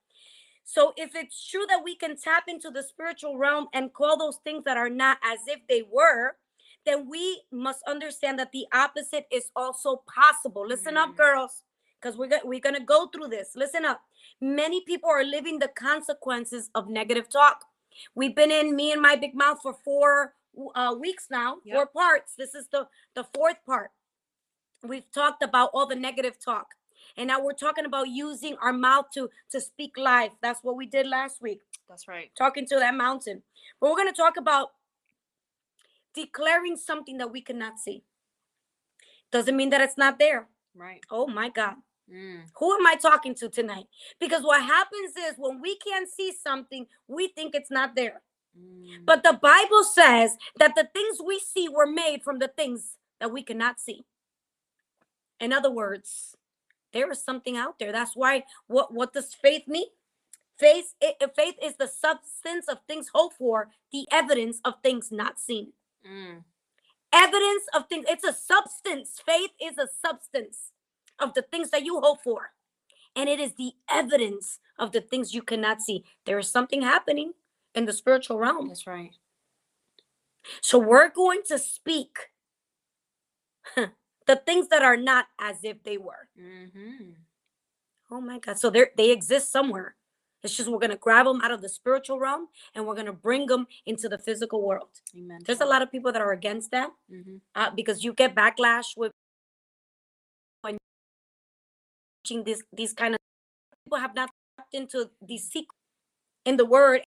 So if it's true that we can tap into the spiritual realm and call those things that are not as if they were, then we must understand that the opposite is also possible. Listen mm. up, girls. Because we're, we're going to go through this. Listen up. Many people are living the consequences of negative talk. We've been in Me and My Big Mouth for four uh, weeks now, yep. four parts. This is the, the fourth part. We've talked about all the negative talk. And now we're talking about using our mouth to, to speak life. That's what we did last week. That's right. Talking to that mountain. But we're going to talk about declaring something that we cannot see. Doesn't mean that it's not there. Right. Oh, my God. Mm. Who am I talking to tonight? Because what happens is when we can't see something, we think it's not there. Mm. But the Bible says that the things we see were made from the things that we cannot see. In other words, there is something out there. That's why what, what does faith mean? Faith, it, faith is the substance of things hoped for, the evidence of things not seen. Mm. Evidence of things. It's a substance. Faith is a substance of the things that you hope for. And it is the evidence of the things you cannot see. There is something happening in the spiritual realm. That's right. So we're going to speak huh, the things that are not as if they were. Mm-hmm. Oh, my God. So they exist somewhere. It's just we're going to grab them out of the spiritual realm and we're going to bring them into the physical world. Amen. There's a lot of people that are against that mm-hmm. uh, because you get backlash with when teaching these, these kind of people have not tapped into the secret in the word.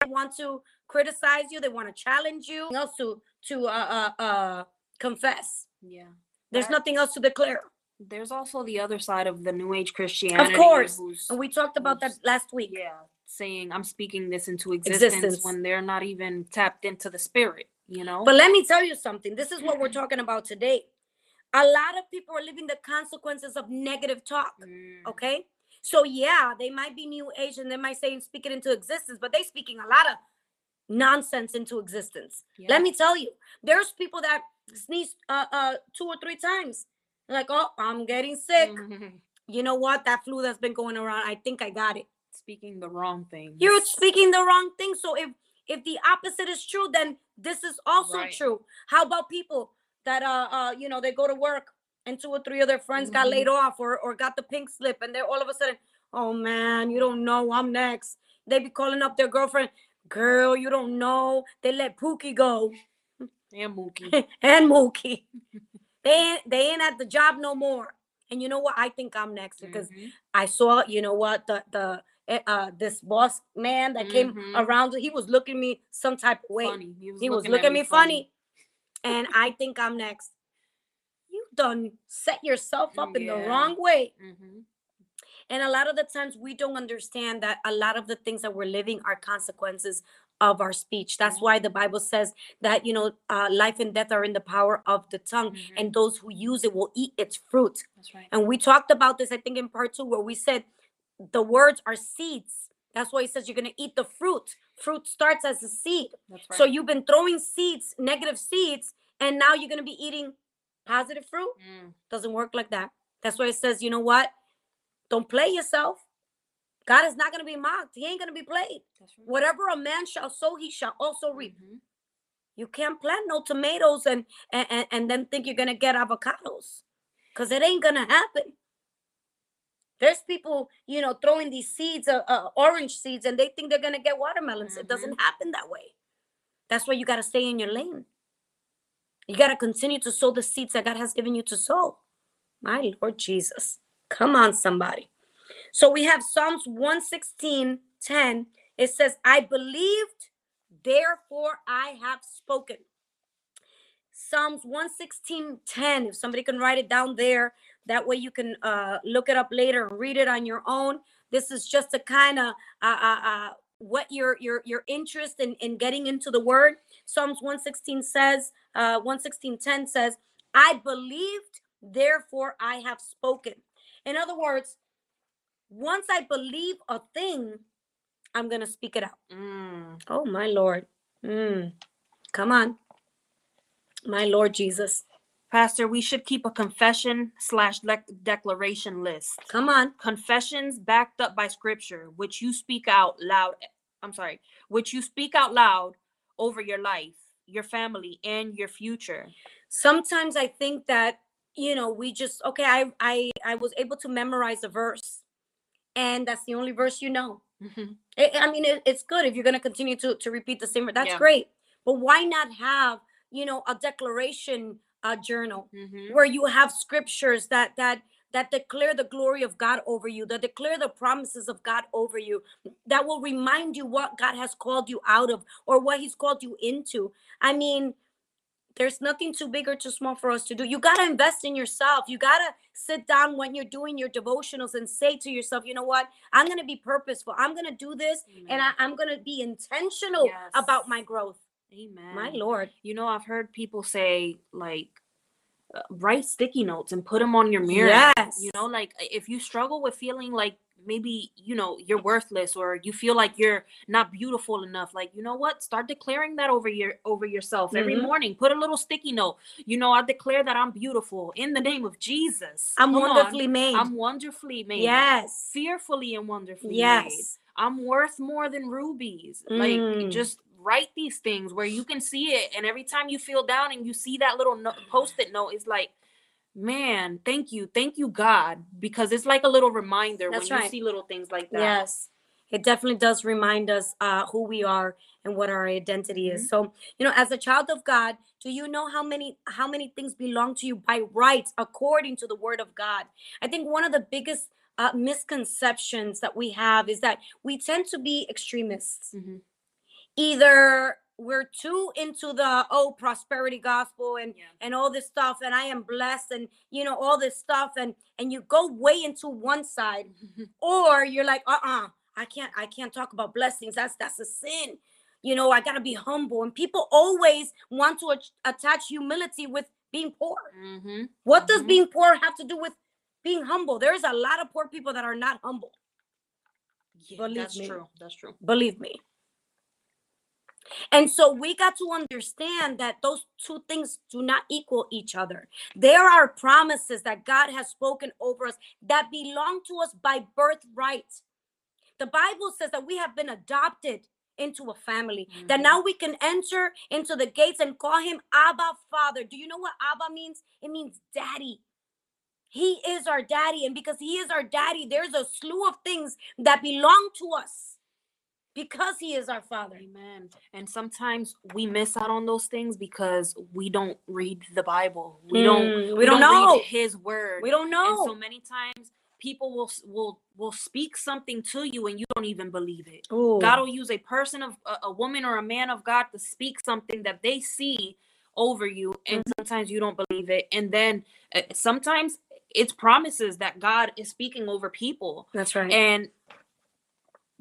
They want to criticize you. They want to challenge you. Else to, to uh, uh, uh, confess. Yeah. There's That's nothing else to declare. There's also the other side of the New Age Christianity. Of course. And we talked about that last week. Yeah. Saying, I'm speaking this into existence, existence when they're not even tapped into the spirit, you know? But let me tell you something. This is what we're talking about today. A lot of people are living the consequences of negative talk, mm. okay? So, yeah, they might be New Age and they might say, speak it into existence, but they're speaking a lot of nonsense into existence. Yeah. Let me tell you, there's people that sneeze uh, uh, two or three times. Like, oh, I'm getting sick. Mm-hmm. You know what? That flu that's been going around, I think I got it. Speaking the wrong thing. You're speaking the wrong thing. So if if the opposite is true, then this is also right. true. How about people that, uh, uh, you know, they go to work and two or three of their friends mm-hmm. got laid off or, or got the pink slip. And they're all of a sudden, oh, man, you don't know. I'm next. They be calling up their girlfriend. Girl, you don't know. They let Pookie go. And Mookie. and Mookie. They ain't, they ain't at the job no more. And you know what? I think I'm next because mm-hmm. I saw, you know what, the the uh, this boss man that mm-hmm. came around. He was looking at me some type of way. Funny. He was he looking, was looking at me funny. funny. And I think I'm next. You done set yourself up yeah. in the wrong way. Mm-hmm. And a lot of the times we don't understand that a lot of the things that we're living are consequences of our speech. That's why the Bible says that, you know, uh, life and death are in the power of the tongue, mm-hmm. and those who use it will eat its fruit. That's right. And we talked about this, I think, in part two, where we said the words are seeds. That's why he says you're going to eat the fruit. Fruit starts as a seed. That's right. So you've been throwing seeds, negative seeds, and now you're going to be eating positive fruit. Mm. Doesn't work like that. That's why it says, you know what? Don't play yourself. God is not going to be mocked. He ain't going to be played. Right. Whatever a man shall sow, he shall also reap. Mm-hmm. You can't plant no tomatoes and and, and then think you're going to get avocados, because it ain't going to happen. There's people, you know, throwing these seeds, uh, uh, orange seeds, and they think they're going to get watermelons. Mm-hmm. It doesn't happen that way. That's why you got to stay in your lane. You got to continue to sow the seeds that God has given you to sow. My Lord Jesus. Come on, somebody. So we have Psalms one sixteen, ten. It says, I believed, therefore I have spoken. Psalms one sixteen, ten. If somebody can write it down there, that way you can uh, look it up later and read it on your own. This is just a kind of uh, uh, uh, what your your your interest in, in getting into the word. Psalms one sixteen says, uh, one sixteen, ten says, I believed, therefore I have spoken. In other words, once I believe a thing, I'm going to speak it out. Mm. Oh, my Lord. Mm. Come on. My Lord Jesus. Pastor, we should keep a confession slash declaration list. Come on. Confessions backed up by scripture, which you speak out loud. I'm sorry, which you speak out loud over your life, your family, and your future. Sometimes I think that, you know, we just, okay, I, I, I was able to memorize a verse, and that's the only verse you know. Mm-hmm. it, I mean, it, it's good if you're going to continue to to repeat the same word. That's yeah. great. But why not have, you know, a declaration uh, journal mm-hmm. where you have scriptures that that that declare the glory of God over you, that declare the promises of God over you, that will remind you what God has called you out of or what he's called you into. I mean, there's nothing too big or too small for us to do. You got to invest in yourself. You got to sit down when you're doing your devotionals and say to yourself, you know what? I'm going to be purposeful. I'm going to do this. Amen. And I, I'm going to be intentional yes. about my growth. Amen. My Lord. You know, I've heard people say, like, uh, write sticky notes and put them on your mirror. Yes. You know, like if you struggle with feeling like maybe, you know, you're worthless or you feel like you're not beautiful enough, like, you know what, start declaring that over your over yourself mm-hmm. every morning. Put a little sticky note. You know, I declare that I'm beautiful in the name of Jesus. I'm Come wonderfully on. made. I'm wonderfully made. Yes. Fearfully and wonderfully yes. made. I'm worth more than rubies. Mm. Like, just write these things where you can see it. And every time you feel down and you see that little no- post-it note, it's like, man, thank you. Thank you, God, because it's like a little reminder That's when right. you see little things like that. Yes, it definitely does remind us uh, who we are and what our identity mm-hmm. is. So, you know, as a child of God, do you know how many how many things belong to you by rights according to the word of God? I think one of the biggest uh, misconceptions that we have is that we tend to be extremists. Mm-hmm. Either we're too into the, oh, prosperity gospel and, yeah. and all this stuff, and I am blessed and, you know, all this stuff. And, and you go way into one side mm-hmm. or you're like, uh-uh, I can't, I can't talk about blessings. That's, that's a sin. You know, I gotta be humble. And people always want to a- attach humility with being poor. Mm-hmm. What mm-hmm. does being poor have to do with being humble? There's a lot of poor people that are not humble. Yeah, Believe that's me. true. That's true. Believe me. And so we got to understand that those two things do not equal each other. There are promises that God has spoken over us that belong to us by birthright. The Bible says that we have been adopted into a family, mm-hmm. that now we can enter into the gates and call him Abba, Father. Do you know what Abba means? It means daddy. He is our daddy. And because he is our daddy, there's a slew of things that belong to us. Because he is our Father. Amen. And sometimes we miss out on those things because we don't read the Bible. We mm, don't. We, we don't, don't know read his word. We don't know. And so many times people will will will speak something to you and you don't even believe it. Ooh. God will use a person of a, a woman or a man of God to speak something that they see over you, and mm-hmm. sometimes you don't believe it. And then uh, sometimes it's promises that God is speaking over people. That's right. And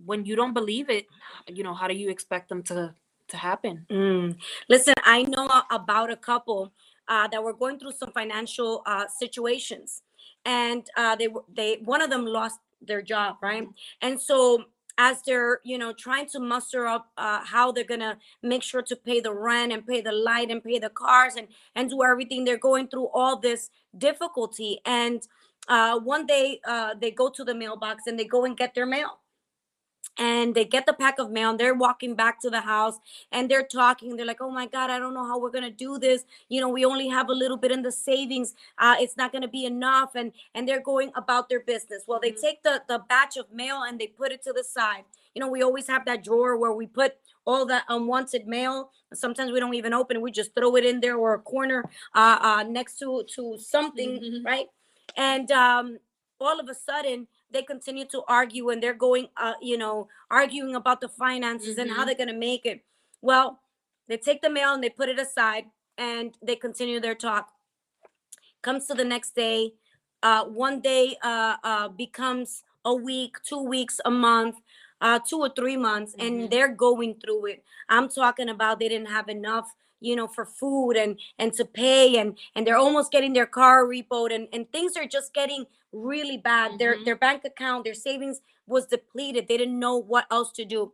when you don't believe it, you know, how do you expect them to, to happen? Mm. Listen, I know about a couple uh, that were going through some financial uh, situations, and uh, they they one of them lost their job, right? Mm-hmm. And so as they're, you know, trying to muster up uh, how they're going to make sure to pay the rent and pay the light and pay the cars and, and do everything, they're going through all this difficulty. And uh, one day uh, they go to the mailbox and they go and get their mail. and they get the pack of mail and they're walking back to the house and they're talking. They're like, oh my God, I don't know how we're going to do this. You know, we only have a little bit in the savings. Uh, it's not going to be enough. And, and they're going about their business. Well, they mm-hmm. take the, the batch of mail and they put it to the side. You know, we always have that drawer where we put all the unwanted mail. Sometimes we don't even open it. We just throw it in there or a corner uh, uh, next to, to something, mm-hmm. right? And um, all of a sudden, they continue to argue and they're going, uh, you know, arguing about the finances mm-hmm. and how they're going to make it. Well, they take the mail and they put it aside and they continue their talk. Comes to the next day. Uh, one day uh, uh, becomes a week, two weeks, a month, uh, two or three months. Mm-hmm. And they're going through it. I'm talking about they didn't have enough, you know, for food and, and to pay, and, and they're almost getting their car repoed, and, and things are just getting really bad. Mm-hmm. Their, their bank account, their savings was depleted. They didn't know what else to do.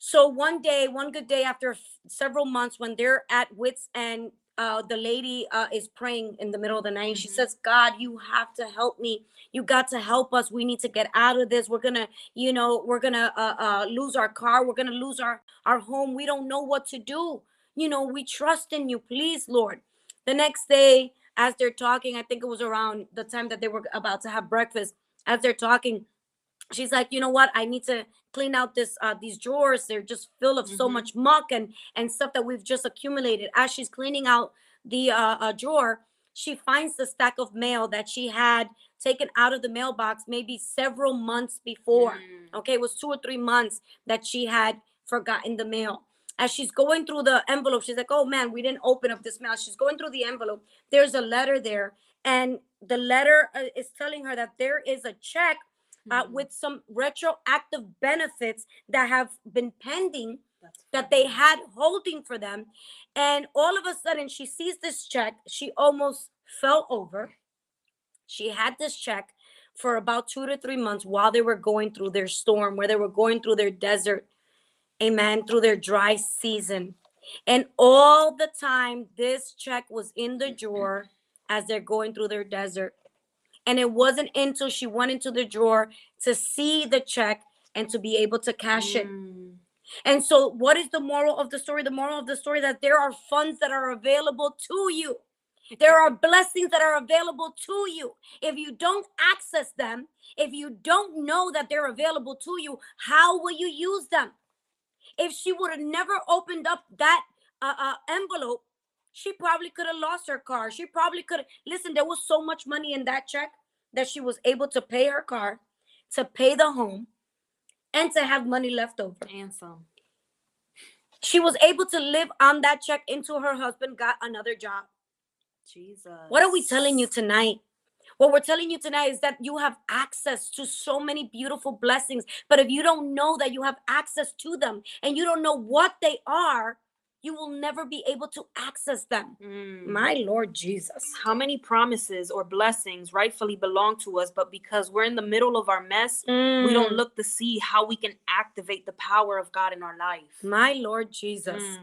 So one day, one good day after f- several months, when they're at wits end, uh, the lady uh, is praying in the middle of the night. Mm-hmm. She says, God, you have to help me. You got to help us. We need to get out of this. We're going to, you know, we're going to uh, uh, lose our car. We're going to lose our, our home. We don't know what to do. You know, we trust in you, please, Lord. The next day, as they're talking, I think it was around the time that they were about to have breakfast. As they're talking, she's like, you know what? I need to clean out this uh, these drawers. They're just filled of mm-hmm. so much muck and, and stuff that we've just accumulated. As she's cleaning out the uh, uh, drawer, she finds the stack of mail that she had taken out of the mailbox maybe several months before. Mm. Okay, it was two or three months that she had forgotten the mail. As she's going through the envelope, she's like, oh man, we didn't open up this mail. She's going through the envelope. There's a letter there. And the letter uh, is telling her that there is a check uh, mm-hmm. with some retroactive benefits that have been pending that they had holding for them. And all of a sudden she sees this check. She almost fell over. She had this check for about two to three months while they were going through their storm, where they were going through their desert. Amen, through their dry season. And all the time, this check was in the drawer as they're going through their desert. And it wasn't until she went into the drawer to see the check and to be able to cash it. Mm. And so what is the moral of the story? The moral of the story that there are funds that are available to you. There are blessings that are available to you. If you don't access them, if you don't know that they're available to you, how will you use them? If she would have never opened up that uh, uh, envelope, she probably could have lost her car. She probably could have. Listen, there was so much money in that check that she was able to pay her car, to pay the home, and to have money left over. And so she was able to live on that check until her husband got another job. Jesus. What are we telling you tonight? What we're telling you tonight is that you have access to so many beautiful blessings, but if you don't know that you have access to them and you don't know what they are, you will never be able to access them. Mm. My Lord Jesus. How many promises or blessings rightfully belong to us, but because we're in the middle of our mess, mm. we don't look to see how we can activate the power of God in our life. My Lord Jesus. Mm.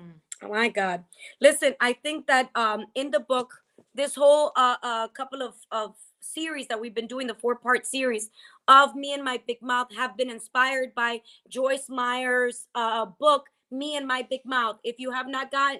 Oh, my God. Listen, I think that um, in the book, this whole uh, uh, couple of, of series that we've been doing, the four-part series of Me and My Big Mouth, have been inspired by Joyce Meyer's uh, book, Me and My Big Mouth. If you have not got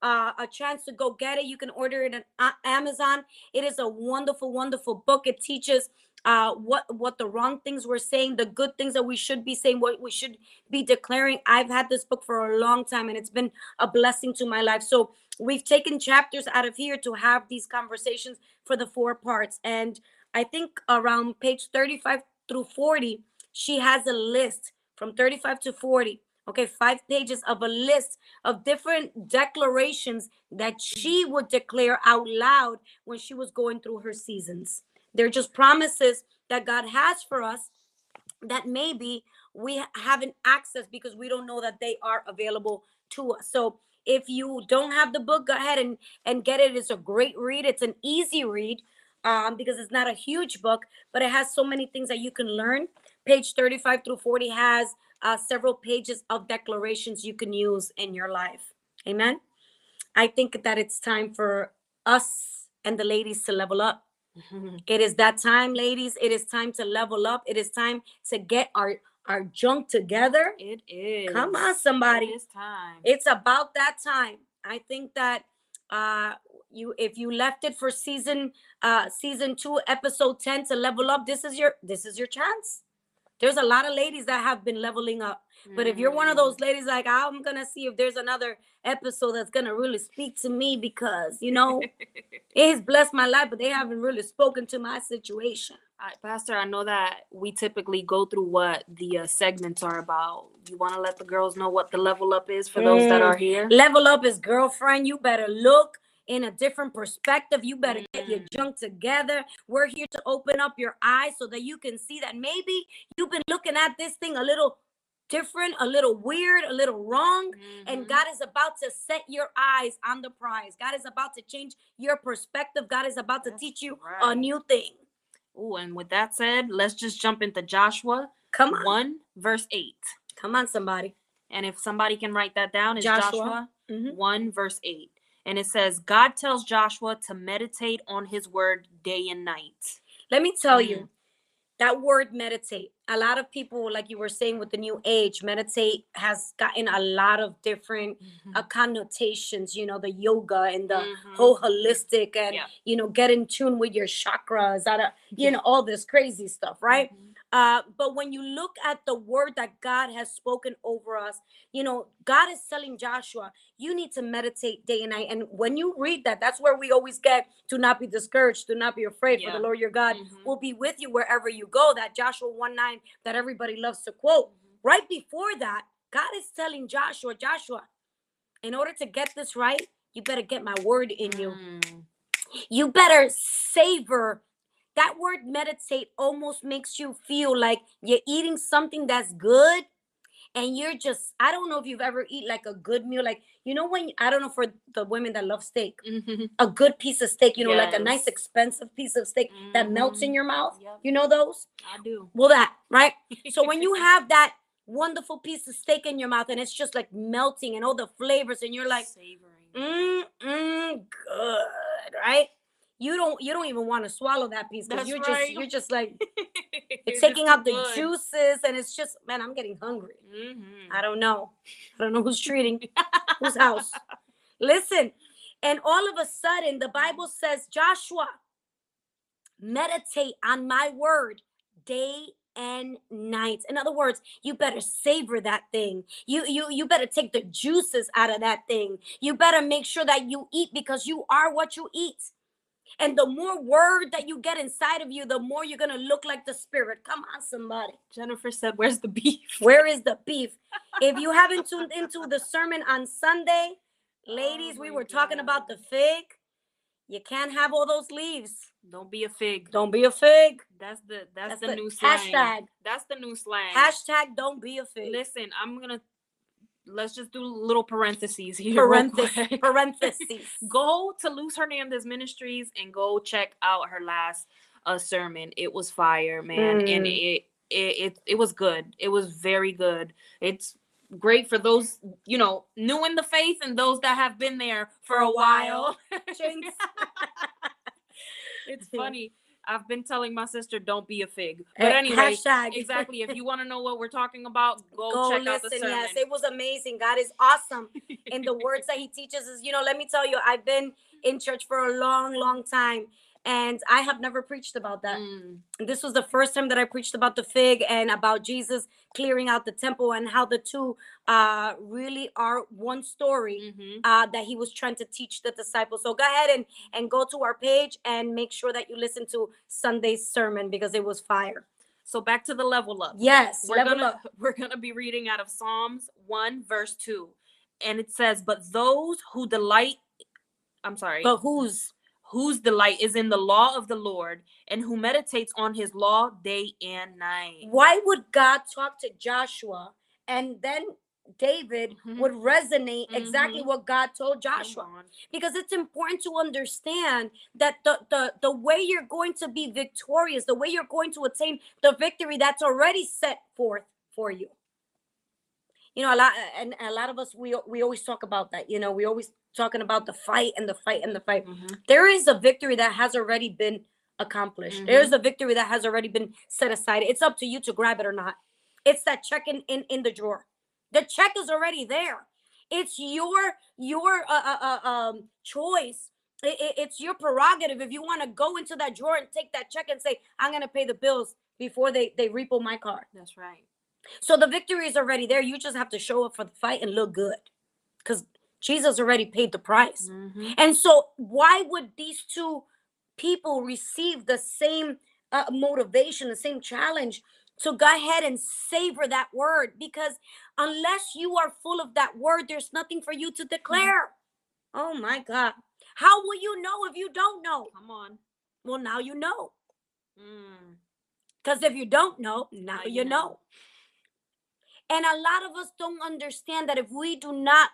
uh, a chance to go get it, you can order it on Amazon. It is a wonderful, wonderful book. It teaches uh, what, what the wrong things we're saying, the good things that we should be saying, what we should be declaring. I've had this book for a long time, and it's been a blessing to my life. So we've taken chapters out of here to have these conversations for the four parts. And I think around page thirty-five through forty, she has a list from thirty-five to forty. Okay, five pages of a list of different declarations that she would declare out loud when she was going through her seasons. They're just promises that God has for us that maybe we haven't accessed because we don't know that they are available to us. So if you don't have the book, go ahead and, and get it. It's a great read. It's an easy read um, because it's not a huge book, but it has so many things that you can learn. Page thirty-five through forty has uh, several pages of declarations you can use in your life. Amen. I think that it's time for us and the ladies to level up. Mm-hmm. It is that time, ladies. It is time to level up. It is time to get our are junk together. It is. Come on, somebody. It is time. It's about that time. I think that uh, you, if you left it for season uh, season two, episode ten to level up, this is your this is your chance. There's a lot of ladies that have been leveling up. Mm. But if you're one of those ladies like, I'm going to see if there's another episode that's going to really speak to me because, you know, it has blessed my life, but they haven't really spoken to my situation. Right, Pastor, I know that we typically go through what the uh, segments are about. You want to let the girls know what the level up is for mm. those that are here? Level up is, girlfriend, you better look in a different perspective. You better get your junk together. We're here to open up your eyes so that you can see that maybe you've been looking at this thing a little different, a little weird, a little wrong. Mm-hmm. And God is about to set your eyes on the prize. God is about to change your perspective. God is about to That's teach you right. a new thing. Oh, and with that said, let's just jump into Joshua Come on. one, verse eight. Come on, somebody. And if somebody can write that down, it's Joshua, Joshua mm-hmm. one, verse eight. And it says, God tells Joshua to meditate on his word day and night. Let me tell mm-hmm. you, that word meditate, a lot of people, like you were saying with the new age, meditate has gotten a lot of different mm-hmm. uh, connotations, you know, the yoga and the mm-hmm. whole holistic and, yeah. you know, get in tune with your chakras, out of, you yeah. know, all this crazy stuff, right? Mm-hmm. Uh, but when you look at the word that God has spoken over us, you know, God is telling Joshua, you need to meditate day and night. And when you read that, that's where we always get, do not be discouraged, do not be afraid, yeah. for the Lord your God mm-hmm. will be with you wherever you go. That Joshua one nine that everybody loves to quote. Mm-hmm. Right before that, God is telling Joshua, Joshua, in order to get this right, you better get my word in you. Mm. You better savor. That word meditate almost makes you feel like you're eating something that's good and you're just, I don't know if you've ever eaten like a good meal. Like, you know, when, I don't know for the women that love steak, mm-hmm. a good piece of steak, you know, yes. like a nice expensive piece of steak mm-hmm. that melts in your mouth. Yep. You know those? I do. Well, that, right? So when you have that wonderful piece of steak in your mouth and it's just like melting and all the flavors and you're like, savoring. Mm, mm, good, right? You don't you don't even want to swallow that piece because you're right. just you're just like it's taking out the good. juices and it's just, man, I'm getting hungry. Mm-hmm. I don't know. I don't know who's treating whose house. Listen, and all of a sudden the Bible says, Joshua, meditate on my word day and night. In other words, you better savor that thing. You you you better take the juices out of that thing. You better make sure that you eat because you are what you eat. And the more word that you get inside of you, the more you're going to look like the Spirit. Come on, somebody. Jennifer said, where's the beef? Where is the beef? If you haven't tuned into the sermon on Sunday, ladies, oh we were God. talking about the fig. You can't have all those leaves. Don't be a fig. Don't be a fig. That's the that's, that's the, the new slang. Hashtag. That's the new slang. Hashtag don't be a fig. Listen, I'm going to. Let's just do little parentheses here. Parentheses. Parentheses. Go to Luz Hernandez Ministries and go check out her last uh, sermon. It was fire, man. Mm. And it, it it it was good. It was very good. It's great for those, you know, new in the faith and those that have been there for, for a while. while. It's funny. I've been telling my sister, don't be a fig. But anyway, hashtag. Exactly. If you want to know what we're talking about, go, go check listen, out the sermon. Yes, it was amazing. God is awesome. And the words that he teaches is, you know, let me tell you, I've been in church for a long, long time. And I have never preached about that. Mm. This was the first time that I preached about the fig and about Jesus clearing out the temple and how the two uh, really are one story mm-hmm. uh, that he was trying to teach the disciples. So go ahead and, and go to our page and make sure that you listen to Sunday's sermon because it was fire. So back to the level up. Yes, we're level gonna, up. We're going to be reading out of Psalms one, verse two. And it says, but those who delight, I'm sorry. But whose? Whose delight is in the law of the Lord and who meditates on his law day and night. Why would God talk to Joshua and then David mm-hmm. would resonate mm-hmm. exactly what God told Joshua? Because it's important to understand that the, the, the way you're going to be victorious, the way you're going to attain the victory that's already set forth for you. You know, a lot and a lot of us, we we always talk about that. You know, we always talking about the fight and the fight and the fight. Mm-hmm. There is a victory that has already been accomplished. Mm-hmm. There's a victory that has already been set aside. It's up to you to grab it or not. It's that check in, in, in the drawer. The check is already there. It's your your uh, uh, um, choice. It, it, it's your prerogative. If you want to go into that drawer and take that check and say, I'm going to pay the bills before they, they repo my card. That's right. So the victory is already there. You just have to show up for the fight and look good, because Jesus already paid the price. Mm-hmm. And so why would these two people receive the same uh, motivation, the same challenge? So go ahead and savor that word, because unless you are full of that word, there's nothing for you to declare. Mm-hmm. Oh, my God. How will you know if you don't know? Come on. Well, now you know. Because mm. if you don't know, now, now you know. know. And a lot of us don't understand that if we do not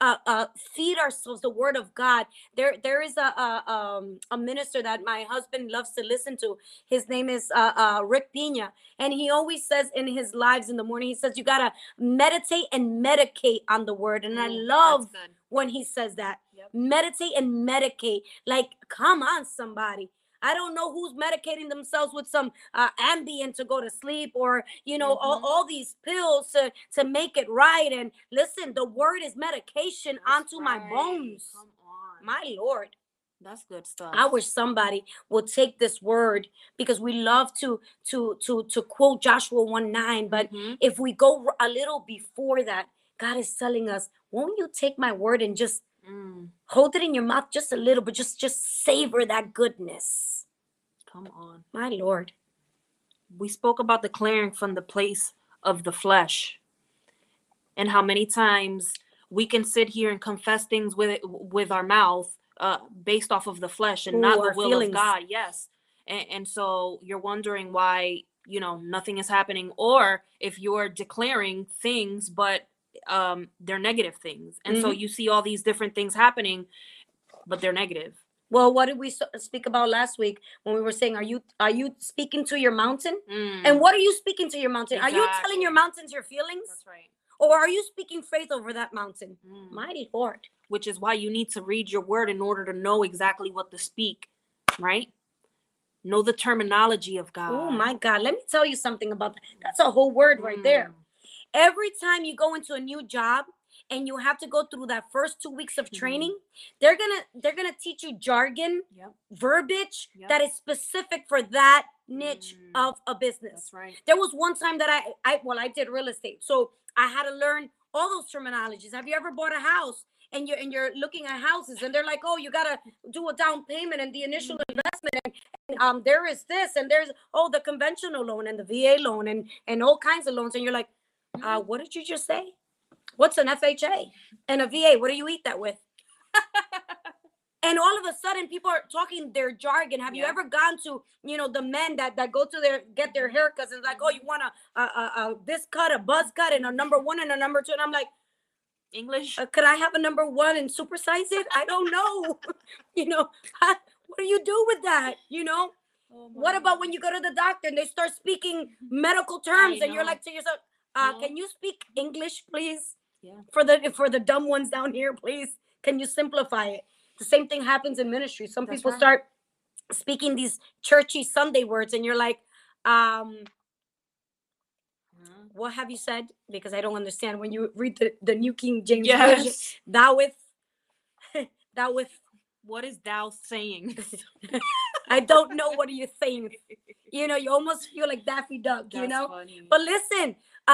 uh, uh, feed ourselves the word of God, there there is a a, um, a minister that my husband loves to listen to. His name is uh, uh, Rick Pina. And he always says in his lives in the morning, he says, you got to meditate and medicate on the word. And mm, I love when he says that. Yep. Meditate and medicate. Like, come on, somebody. I don't know who's medicating themselves with some uh, Ambien to go to sleep, or, you know, mm-hmm. all, all these pills to, to make it right. And listen, the word is medication. That's onto right. my bones. Come on. My Lord. That's good stuff. I wish somebody will take this word, because we love to to to to quote Joshua one nine. But mm-hmm. if we go a little before that, God is telling us, won't you take my word and just Mm. hold it in your mouth just a little, but just just savor that goodness. Come on. My Lord. We spoke about declaring from the place of the flesh, and how many times we can sit here and confess things with it, with our mouth uh, based off of the flesh and Ooh, not the will feelings. Of God. Yes. And, and so you're wondering why, you know, nothing is happening, or if you're declaring things, but um they're negative things, and mm-hmm. so you see all these different things happening, but they're negative. Well, what did we so- speak about last week when we were saying, are you are you speaking to your mountain? Mm. And what are you speaking to your mountain? Exactly. Are you telling your mountains your feelings? That's right. Or are you speaking faith over that mountain? Mm. Mighty Lord. Which is why you need to read your word in order to know exactly what to speak, right? Know the terminology of God. Oh my God, let me tell you something about that. That's a whole word right mm. there. Every time you go into a new job and you have to go through that first two weeks of training, mm-hmm. they're gonna they're gonna teach you jargon, yep. verbiage yep. that is specific for that niche mm. of a business. That's right. There was one time that I, I well, I did real estate, so I had to learn all those terminologies. Have you ever bought a house and you're and you're looking at houses and they're like, oh, you gotta do a down payment and the initial mm-hmm. investment and, and um there is this and there's oh the conventional loan and the V A loan and and all kinds of loans, and you're like, Uh, what did you just say? What's an F H A and a V A? What do you eat that with? And all of a sudden, people are talking their jargon. Have yeah. you ever gone to, you know, the men that, that go to their get their haircuts and like, oh, you want a, a, a, a this cut, a buzz cut, and a number one and a number two, and I'm like, English? Uh, could I have a number one and supersize it? I don't know. You know, I, what do you do with that? You know, oh, what about God. When you go to the doctor and they start speaking medical terms, and you're like to yourself, Uh, no. Can you speak English, please? Yeah. For the for the dumb ones down here, please. Can you simplify it? The same thing happens in ministry. Some That's people right. start speaking these churchy Sunday words, and you're like, um, mm. "What have you said?" Because I don't understand. When you read the, the New King James yes. Version, thou with, thou with, what is thou saying? I don't know what you're saying. You know, you almost feel like Daffy Duck. That's you know, funny. But listen.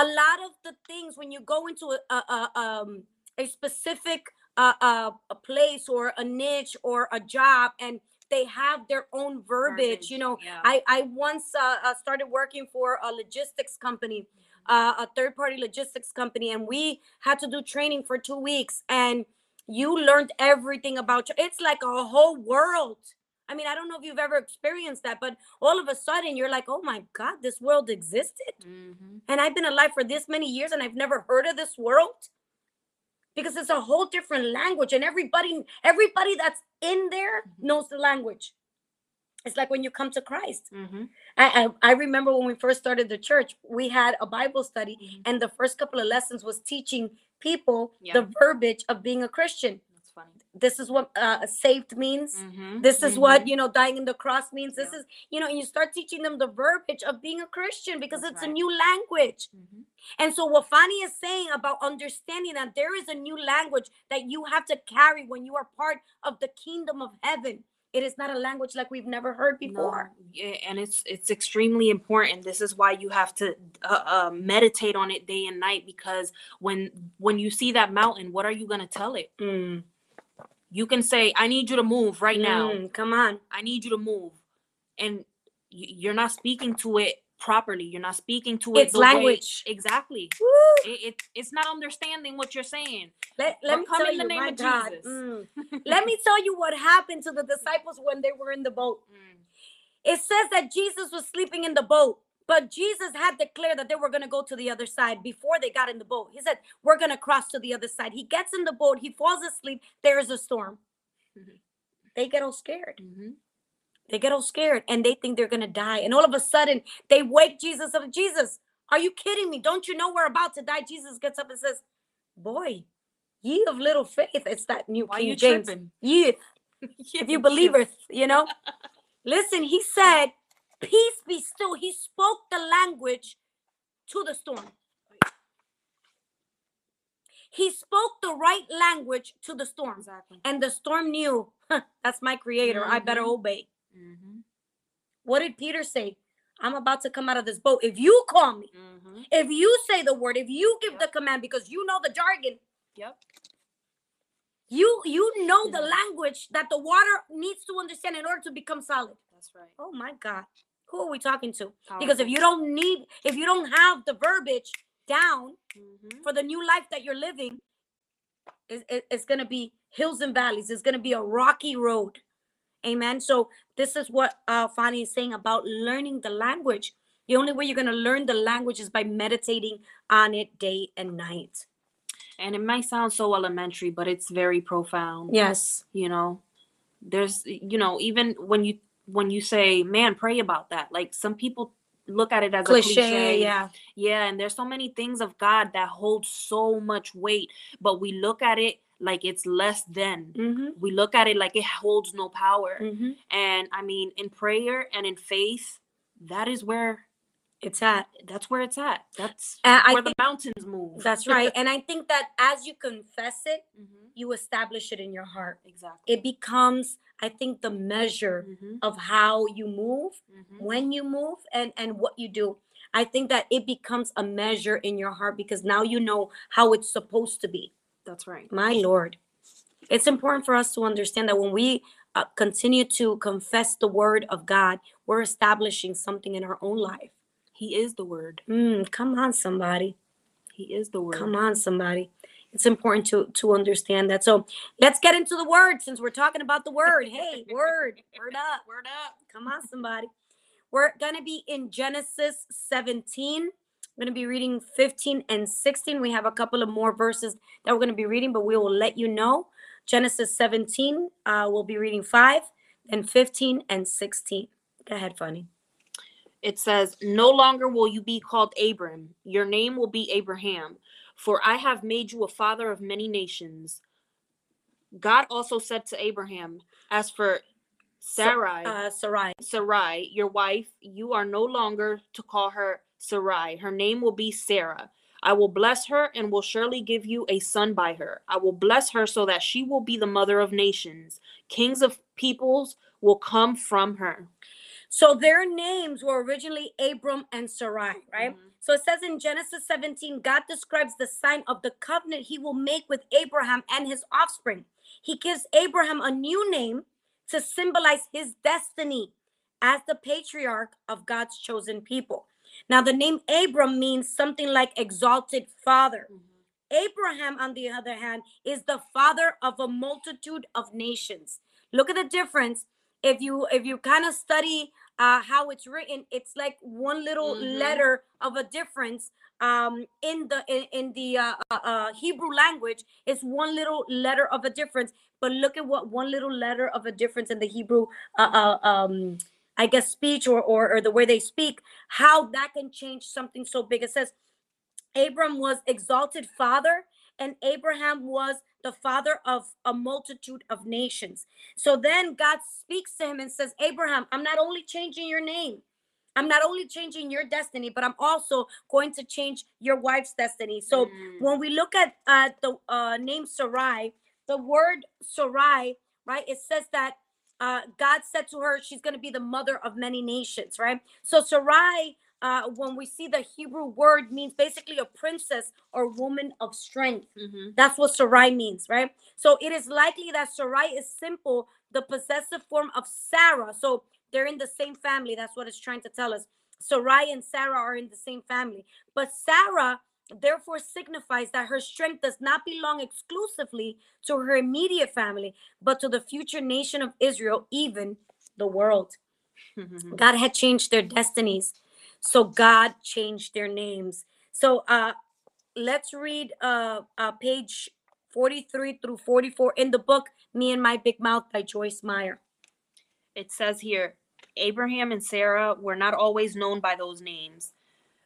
A lot of the things when you go into a a, um, a specific uh, uh, a place or a niche or a job, and they have their own verbiage. verbiage you know, yeah. I I once uh, started working for a logistics company, uh, a third party logistics company, and we had to do training for two weeks, and you learned everything about your. It's like a whole world. I mean, I don't know if you've ever experienced that, but all of a sudden you're like, oh my God, this world existed. Mm-hmm. And I've been alive for this many years and I've never heard of this world, because it's a whole different language, and everybody, everybody that's in there mm-hmm. knows the language. It's like when you come to Christ. Mm-hmm. I, I, I remember when we first started the church, we had a Bible study mm-hmm. and the first couple of lessons was teaching people yeah. the verbiage of being a Christian. funny. This is what uh, saved means. Mm-hmm. This is mm-hmm. what, you know, dying in the cross means. This yeah. is, you know, you start teaching them the verbiage of being a Christian because That's it's right. a new language. Mm-hmm. And so what Fanny is saying about understanding that there is a new language that you have to carry when you are part of the kingdom of heaven. It is not a language like we've never heard before. No. And it's it's extremely important. This is why you have to uh, uh, meditate on it day and night, because when when you see that mountain, what are you going to tell it? Mm. You can say, I need you to move right mm, now. Come on. I need you to move. And you're not speaking to it properly. You're not speaking to it. It's language. Way. Exactly. It, it, it's not understanding what you're saying. Let, let me tell in you, the name my of God. Jesus. Mm. Let me tell you what happened to the disciples when they were in the boat. Mm. It says that Jesus was sleeping in the boat, but Jesus had declared that they were going to go to the other side before they got in the boat. He said, we're going to cross to the other side. He gets in the boat. He falls asleep. There is a storm. Mm-hmm. They get all scared. Mm-hmm. They get all scared and they think they're going to die. And all of a sudden they wake Jesus up. Jesus, are you kidding me? Don't you know we're about to die? Jesus gets up and says, boy, ye of little faith. It's that new Why King you James. Ye, if you believeth, you know. Listen, he said, peace be still. He spoke the language to the storm. He spoke the right language to the storm. Exactly. And the storm knew, huh, that's my creator. Mm-hmm. I better obey. Mm-hmm. What did Peter say? I'm about to come out of this boat. If you call me, mm-hmm. if you say the word, if you give yep. the command, because you know the jargon, yep. you you know mm-hmm. the language that the water needs to understand in order to become solid. That's right. Oh my God, who are we talking to? Powerful. Because if you don't need, if you don't have the verbiage down mm-hmm. for the new life that you're living, it, it, it's going to be hills and valleys. It's going to be a rocky road. Amen. So this is what uh, Fanny is saying about learning the language. The only way you're going to learn the language is by meditating on it day and night. And it might sound so elementary, but it's very profound. Yes. You know, there's, you know, even when you when you say, man, pray about that. Like some people look at it as cliche, a cliche. Yeah. Yeah. And there's so many things of God that hold so much weight, but we look at it like it's less than. Mm-hmm. We look at it like it holds no power. Mm-hmm. And I mean, in prayer and in faith, that is where it's at. That's where it's at. That's uh, where I think, the mountains move. That's right. And I think that as you confess it, mm-hmm. you establish it in your heart. Exactly. It becomes, I think, the measure mm-hmm. of how you move, mm-hmm. when you move, and, and what you do. I think that it becomes a measure in your heart because now you know how it's supposed to be. That's right. My Lord. It's important for us to understand that when we uh, continue to confess the word of God, we're establishing something in our own life. He is the word. Mm, come on, somebody. He is the word. Come on, somebody. It's important to, to understand that. So let's get into the word since we're talking about the word. Hey, word. Word up. Word up. Come on, somebody. We're going to be in Genesis seventeen. I'm going to be reading fifteen and sixteen. We have a couple of more verses that we're going to be reading, but we will let you know. Genesis seventeen, uh, we'll be reading five, then fifteen and sixteen. Go ahead, Fanny. It says, no longer will you be called Abram. Your name will be Abraham, for I have made you a father of many nations. God also said to Abraham, as for Sarai, uh, Sarai, Sarai, your wife, you are no longer to call her Sarai. Her name will be Sarah. I will bless her and will surely give you a son by her. I will bless her so that she will be the mother of nations. Kings of peoples will come from her. So their names were originally Abram and Sarai, right? Mm-hmm. So it says in Genesis seventeen, God describes the sign of the covenant he will make with Abraham and his offspring. He gives Abraham a new name to symbolize his destiny as the patriarch of God's chosen people. Now, the name Abram means something like exalted father. Mm-hmm. Abraham, on the other hand, is the father of a multitude of nations. Look at the difference. If you if you kind of study uh, how it's written, it's like one little mm-hmm. letter of a difference um, in the in, in the uh, uh, Hebrew language. It's one little letter of a difference. But look at what one little letter of a difference in the Hebrew uh, uh, um I guess speech or, or or the way they speak, how that can change something so big. It says Abram was exalted father and Abraham was the father of a multitude of nations. So then God speaks to him and says, Abraham, I'm not only changing your name, I'm not only changing your destiny, but I'm also going to change your wife's destiny. So mm. when we look at uh, the uh, name Sarai, the word Sarai, right, it says that uh, God said to her, she's going to be the mother of many nations, right? So Sarai, uh, when we see the Hebrew word, means basically a princess or woman of strength. Mm-hmm. That's what Sarai means, right? So it is likely that Sarai is simple, the possessive form of Sarah. So they're in the same family. That's what it's trying to tell us. Sarai and Sarah are in the same family. But Sarah therefore signifies that her strength does not belong exclusively to her immediate family, but to the future nation of Israel, even the world. Mm-hmm. God had changed their destinies, so God changed their names. So uh, let's read uh, uh, page forty-three through forty-four in the book, Me and My Big Mouth by Joyce Meyer. It says here, Abraham and Sarah were not always known by those names.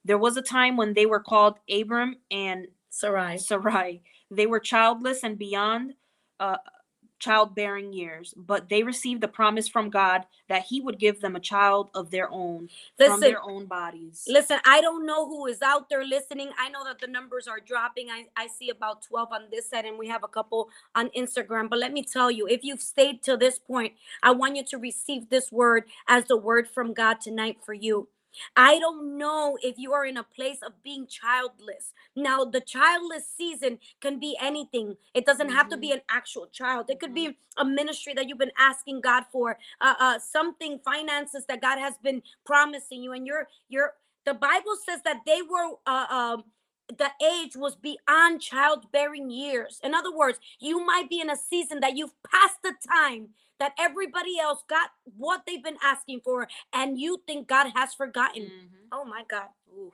There was a time when they were called Abram and Sarai. Sarai. They were childless and beyond uh, childbearing years, but they received the promise from God that he would give them a child of their own, listen, from their own bodies. Listen, I don't know who is out there listening. I know that the numbers are dropping. I, I see about twelve on this side, and we have a couple on Instagram. But let me tell you, if you've stayed till this point, I want you to receive this word as the word from God tonight for you. I don't know if you are in a place of being childless. Now, the childless season can be anything. It doesn't mm-hmm. have to be an actual child. It could mm-hmm. be a ministry that you've been asking God for, uh, uh, something, finances that God has been promising you. And you're, you're, the Bible says that they were, uh, uh, the age was beyond childbearing years. In other words, you might be in a season that you've passed the time that everybody else got what they've been asking for, and you think God has forgotten. Mm-hmm. Oh, my God. Ooh.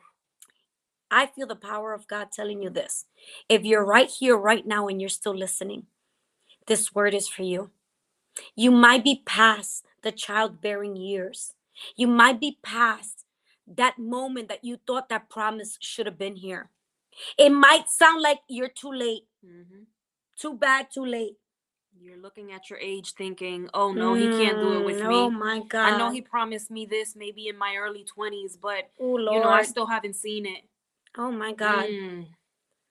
I feel the power of God telling you this. If you're right here right now and you're still listening, this word is for you. You might be past the childbearing years. You might be past that moment that you thought that promise should have been here. It might sound like you're too late. Mm-hmm. Too bad, too late. You're looking at your age thinking, oh, no, he can't do it with mm, me. Oh, my God. I know he promised me this maybe in my early twenties, but, ooh, you know, I still haven't seen it. Oh, my God. Mm.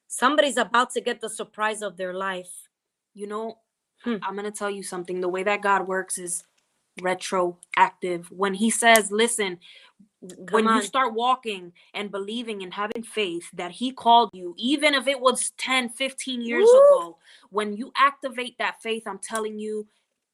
Somebody's about to get the surprise of their life. You know, hmm. I'm going to tell you something. The way that God works is retroactive. When he says, listen, Come when on. you start walking and believing and having faith that he called you, even if it was ten, fifteen years Woo! ago, when you activate that faith, I'm telling you,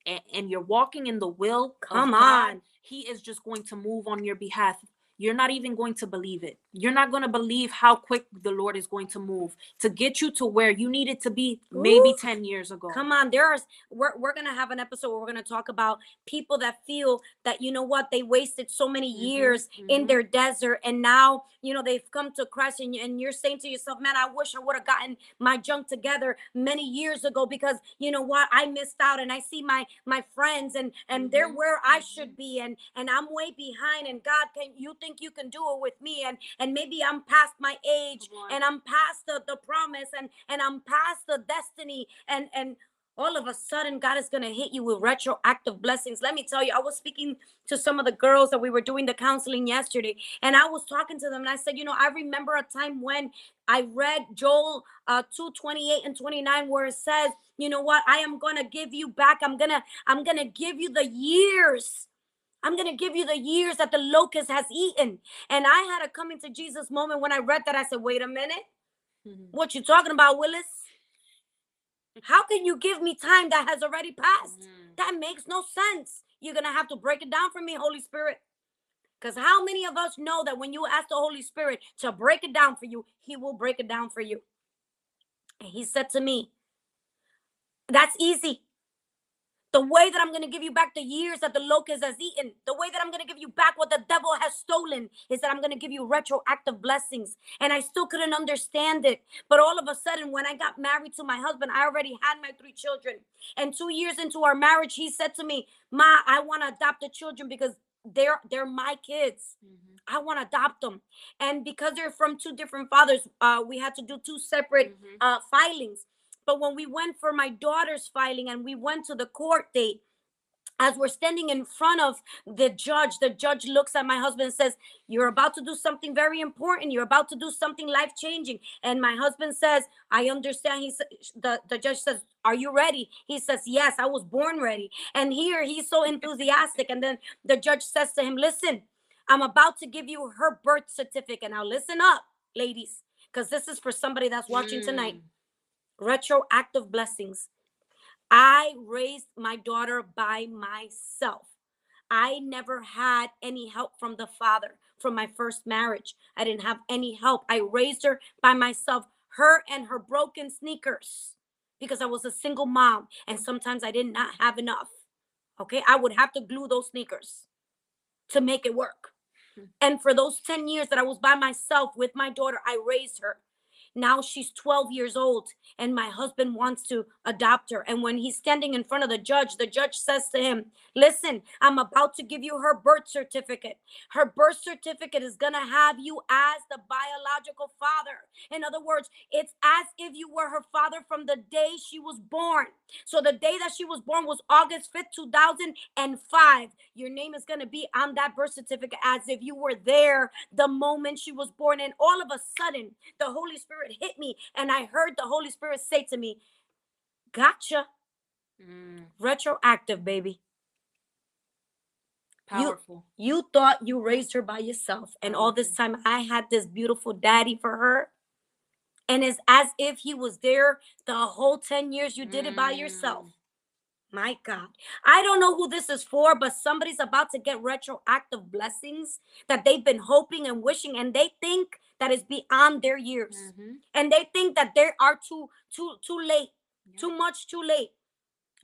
and, and you're walking in the will Come of God, on. he is just going to move on your behalf. You're not even going to believe it. You're not going to believe how quick the Lord is going to move to get you to where you needed to be maybe Ooh. ten years ago. Come on. There are, we're, we're going to have an episode where we're going to talk about people that feel that, you know what, they wasted so many years mm-hmm. in their desert. And now, you know, they've come to Christ, and, and you're saying to yourself, man, I wish I would have gotten my junk together many years ago, because you know what, I missed out, and I see my, my friends and, and mm-hmm. they're where I should be. And, and I'm way behind, and God, can you think you can do it with me, and and maybe I'm past my age, and I'm past the, the promise, and and I'm past the destiny, and and all of a sudden God is gonna hit you with retroactive blessings. Let me tell you, I was speaking to some of the girls that we were doing the counseling yesterday, and I was talking to them, and I said, you know, I remember a time when I read Joel uh, two twenty-eight and twenty-nine, where it says, you know what, I am gonna give you back, I'm gonna I'm gonna give you the years I'm going to give you the years that the locust has eaten. And I had a coming to Jesus moment when I read that. I said, wait a minute. Mm-hmm. What you talking about, Willis? How can you give me time that has already passed? Mm-hmm. That makes no sense. You're going to have to break it down for me, Holy Spirit. Because how many of us know that when you ask the Holy Spirit to break it down for you, he will break it down for you? And he said to me, that's easy. The way that I'm going to give you back the years that the locust has eaten, the way that I'm going to give you back what the devil has stolen, is that I'm going to give you retroactive blessings. And I still couldn't understand it. But all of a sudden, when I got married to my husband, I already had my three children. And two years into our marriage, he said to me, Ma, I want to adopt the children because they're they're my kids. Mm-hmm. I want to adopt them. And because they're from two different fathers, uh, we had to do two separate mm-hmm. uh, filings. But when we went for my daughter's filing and we went to the court date, as we're standing in front of the judge, the judge looks at my husband and says, you're about to do something very important. You're about to do something life-changing. And my husband says, I understand. He the, the judge says, are you ready? He says, yes, I was born ready. And here he's so enthusiastic. And then the judge says to him, listen, I'm about to give you her birth certificate. Now listen up, ladies, because this is for somebody that's watching mm. tonight. Retroactive blessings. I raised my daughter by myself. I never had any help from the father, from my first marriage. I didn't have any help. I raised her by myself, her and her broken sneakers, because I was a single mom. And sometimes I did not have enough. Okay, I would have to glue those sneakers to make it work. Mm-hmm. And for those ten years that I was by myself with my daughter, I raised her. Now she's twelve years old and my husband wants to adopt her. And when he's standing in front of the judge, the judge says to him, listen, I'm about to give you her birth certificate. Her birth certificate is going to have you as the biological father. In other words, it's as if you were her father from the day she was born. So the day that she was born was August fifth, two thousand five. Your name is going to be on that birth certificate as if you were there the moment she was born. And all of a sudden, the Holy Spirit hit me, and I heard the Holy Spirit say to me, gotcha. Mm. Retroactive, baby. Powerful. You, you thought you raised her by yourself, and all this time I had this beautiful daddy for her, and it's as if he was there the whole ten years. You did mm. it by yourself. My God, I don't know who this is for, but somebody's about to get retroactive blessings that they've been hoping and wishing, and they think that is beyond their years. Mm-hmm. And they think that they are too, too, too late, yeah. too much, too late.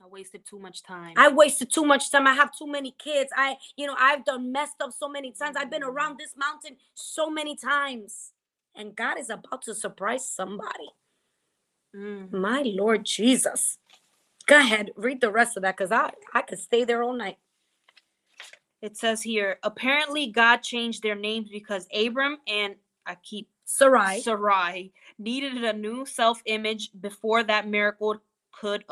I wasted too much time. I wasted too much time. I have too many kids. I, you know, I've done messed up so many times. I've been around this mountain so many times. And God is about to surprise somebody. Mm. My Lord Jesus. Go ahead, read the rest of that, because I, I could stay there all night. It says here, apparently God changed their names because Abram and I keep Sarai. Sarai needed a new self-image before that miracle could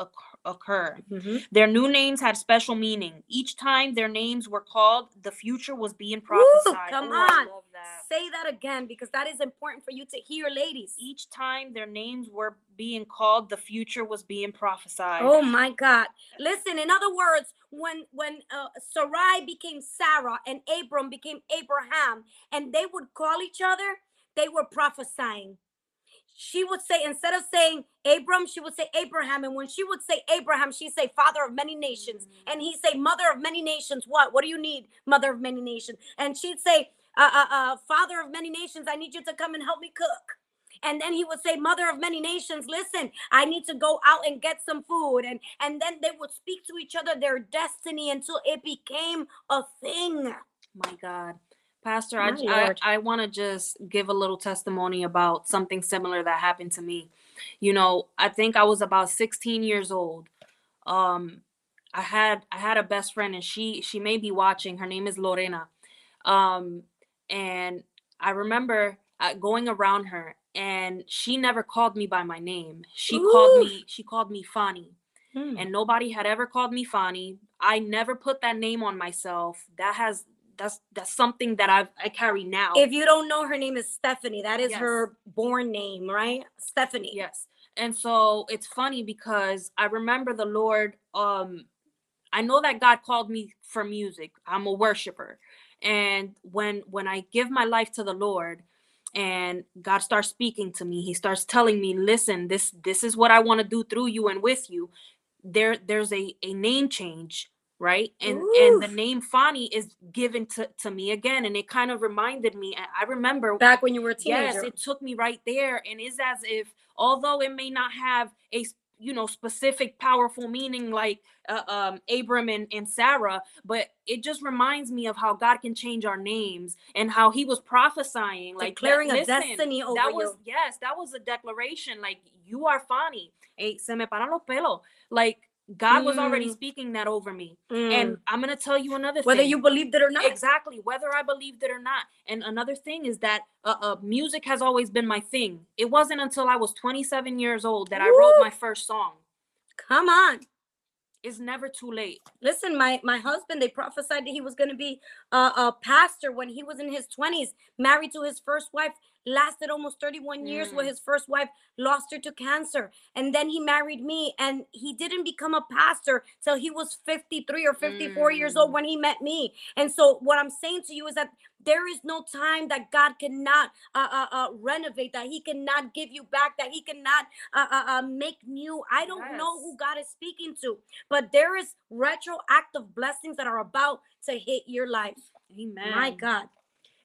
occur. Mm-hmm. Their new names had special meaning. Each time their names were called, the future was being prophesied. Ooh, come Ooh, on. That. Say that again, because that is important for you to hear, ladies. Each time their names were being called, the future was being prophesied. Oh, my God. Listen, in other words, when when uh, Sarai became Sarah and Abram became Abraham, and they would call each other, they were prophesying. She would say, instead of saying Abram, she would say Abraham. And when she would say Abraham, she'd say father of many nations. Mm-hmm. And he'd say mother of many nations. What? What do you need, mother of many nations? And she'd say, uh, uh, uh, father of many nations, I need you to come and help me cook. And then he would say, mother of many nations, listen, I need to go out and get some food. And, and then they would speak to each other their destiny until it became a thing. My God. Pastor, I, I, I want to just give a little testimony about something similar that happened to me. You know, I think I was about sixteen years old. Um, I had I had a best friend, and she she may be watching. Her name is Lorena. Um, and I remember uh, going around her, and she never called me by my name. She Ooh. called me she called me Fanny. Hmm. And nobody had ever called me Fanny. I never put that name on myself. That has That's that's something that I've, I carry now. If you don't know, her name is Stephanie. That is yes. her born name, right? Stephanie. Yes. And so it's funny because I remember the Lord. Um, I know that God called me for music. I'm a worshiper. And when when I give my life to the Lord and God starts speaking to me, he starts telling me, listen, this this is what I want to do through you and with you. There There's a, a name change. Right. And Oof. and the name Fanny is given to, to me again. And it kind of reminded me. I remember back when you were a teenager. Yes, it took me right there. And it's as if, although it may not have a, you know, specific powerful meaning like uh, um, Abram and, and Sarah, but it just reminds me of how God can change our names and how he was prophesying, like declaring that, a listen, destiny over that was, you. Yes, that was a declaration. Like, you are Fanny. Hey, se me paran los pelos. Like, God mm. was already speaking that over me. Mm. And I'm going to tell you another thing. Whether you believed it or not. Exactly. Whether I believed it or not. And another thing is that uh, uh, music has always been my thing. It wasn't until I was twenty-seven years old that Woo. I wrote my first song. Come on. It's never too late. Listen, my, my husband, they prophesied that he was going to be a, a pastor when he was in his twenties, married to his first wife, lasted almost thirty-one years mm. where his first wife lost her to cancer. And then he married me, and he didn't become a pastor till he was fifty-three or fifty-four mm. years old when he met me. And so what I'm saying to you is that there is no time that God cannot uh, uh, uh, renovate, that he cannot give you back, that he cannot uh, uh, uh, make new. I don't yes. know who God is speaking to, but there is retroactive blessings that are about to hit your life. Amen. My God.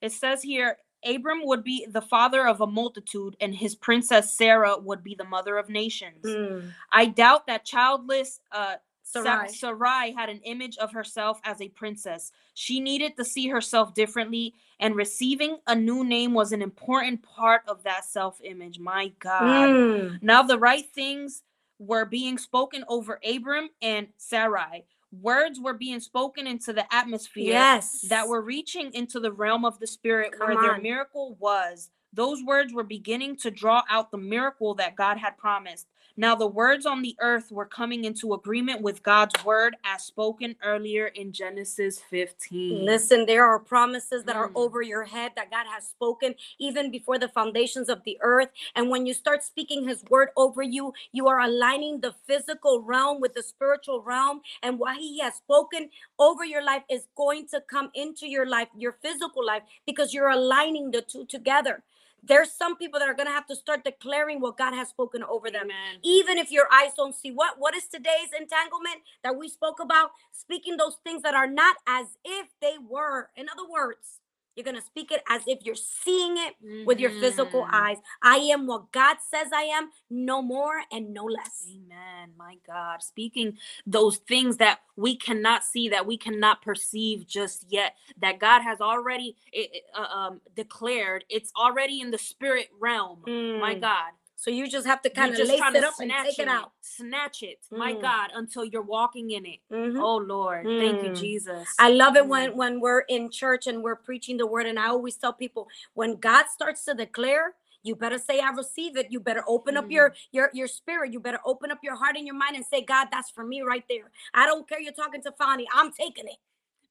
It says here, Abram would be the father of a multitude, and his princess Sarah would be the mother of nations. Mm. I doubt that childless uh, Sarai. Sarai had an image of herself as a princess. She needed to see herself differently, and receiving a new name was an important part of that self-image. My God. Mm. Now the right things were being spoken over Abram and Sarai. Words were being spoken into the atmosphere yes. that were reaching into the realm of the spirit Come where on. Their miracle was. Those words were beginning to draw out the miracle that God had promised. Now the words on the earth were coming into agreement with God's word as spoken earlier in Genesis fifteen. Listen, there are promises that mm. are over your head that God has spoken even before the foundations of the earth. And when you start speaking his word over you, you are aligning the physical realm with the spiritual realm. And what he has spoken over your life is going to come into your life, your physical life, because you're aligning the two together. There's some people that are going to have to start declaring what God has spoken over them. Amen. Even if your eyes don't see what, what is today's entanglement that we spoke about? Speaking those things that are not as if they were. In other words, you're going to speak it as if you're seeing it mm-hmm. with your physical eyes. I am what God says I am, no more and no less. Amen. My God. Speaking those things that we cannot see, that we cannot perceive just yet, that God has already uh, um, declared. It's already in the spirit realm. Mm. My God. So you just have to kind of lace it up and take it out. Snatch it, mm. my God, until you're walking in it. Mm-hmm. Oh, Lord. Mm. Thank you, Jesus. I love it mm. when, when we're in church and we're preaching the word. And I always tell people, when God starts to declare, you better say, I receive it. You better open up mm. your, your, your spirit. You better open up your heart and your mind and say, God, that's for me right there. I don't care you're talking to Fanny. I'm taking it.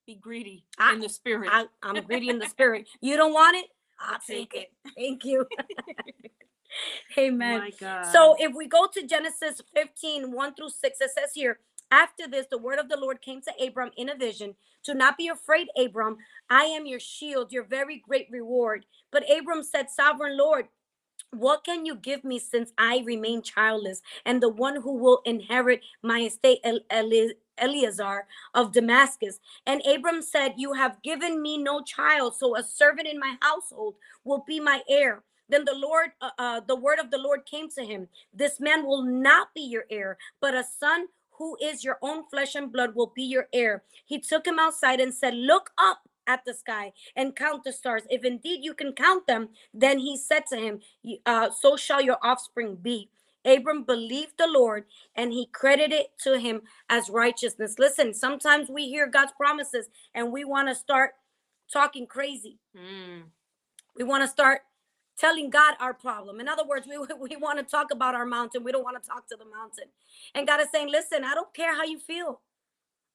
Be greedy I, in the spirit. I, I'm greedy in the spirit. You don't want it? I'll take, take it. it. Thank you. Amen. My God. So if we go to Genesis fifteen, one through six, it says here, after this, the word of the Lord came to Abram in a vision. Do not be afraid, Abram. I am your shield, your very great reward. But Abram said, Sovereign Lord, what can you give me since I remain childless? And the one who will inherit my estate, El- El- Eleazar of Damascus. And Abram said, you have given me no child, so a servant in my household will be my heir. Then the Lord, uh, uh, the word of the Lord came to him. This man will not be your heir, but a son who is your own flesh and blood will be your heir. He took him outside and said, look up at the sky and count the stars. If indeed you can count them, then he said to him, uh, so shall your offspring be. Abram believed the Lord, and he credited to him as righteousness. Listen, sometimes we hear God's promises and we want to start talking crazy. Mm. We want to start telling God our problem. In other words, we, we want to talk about our mountain. We don't want to talk to the mountain. And God is saying, listen, I don't care how you feel.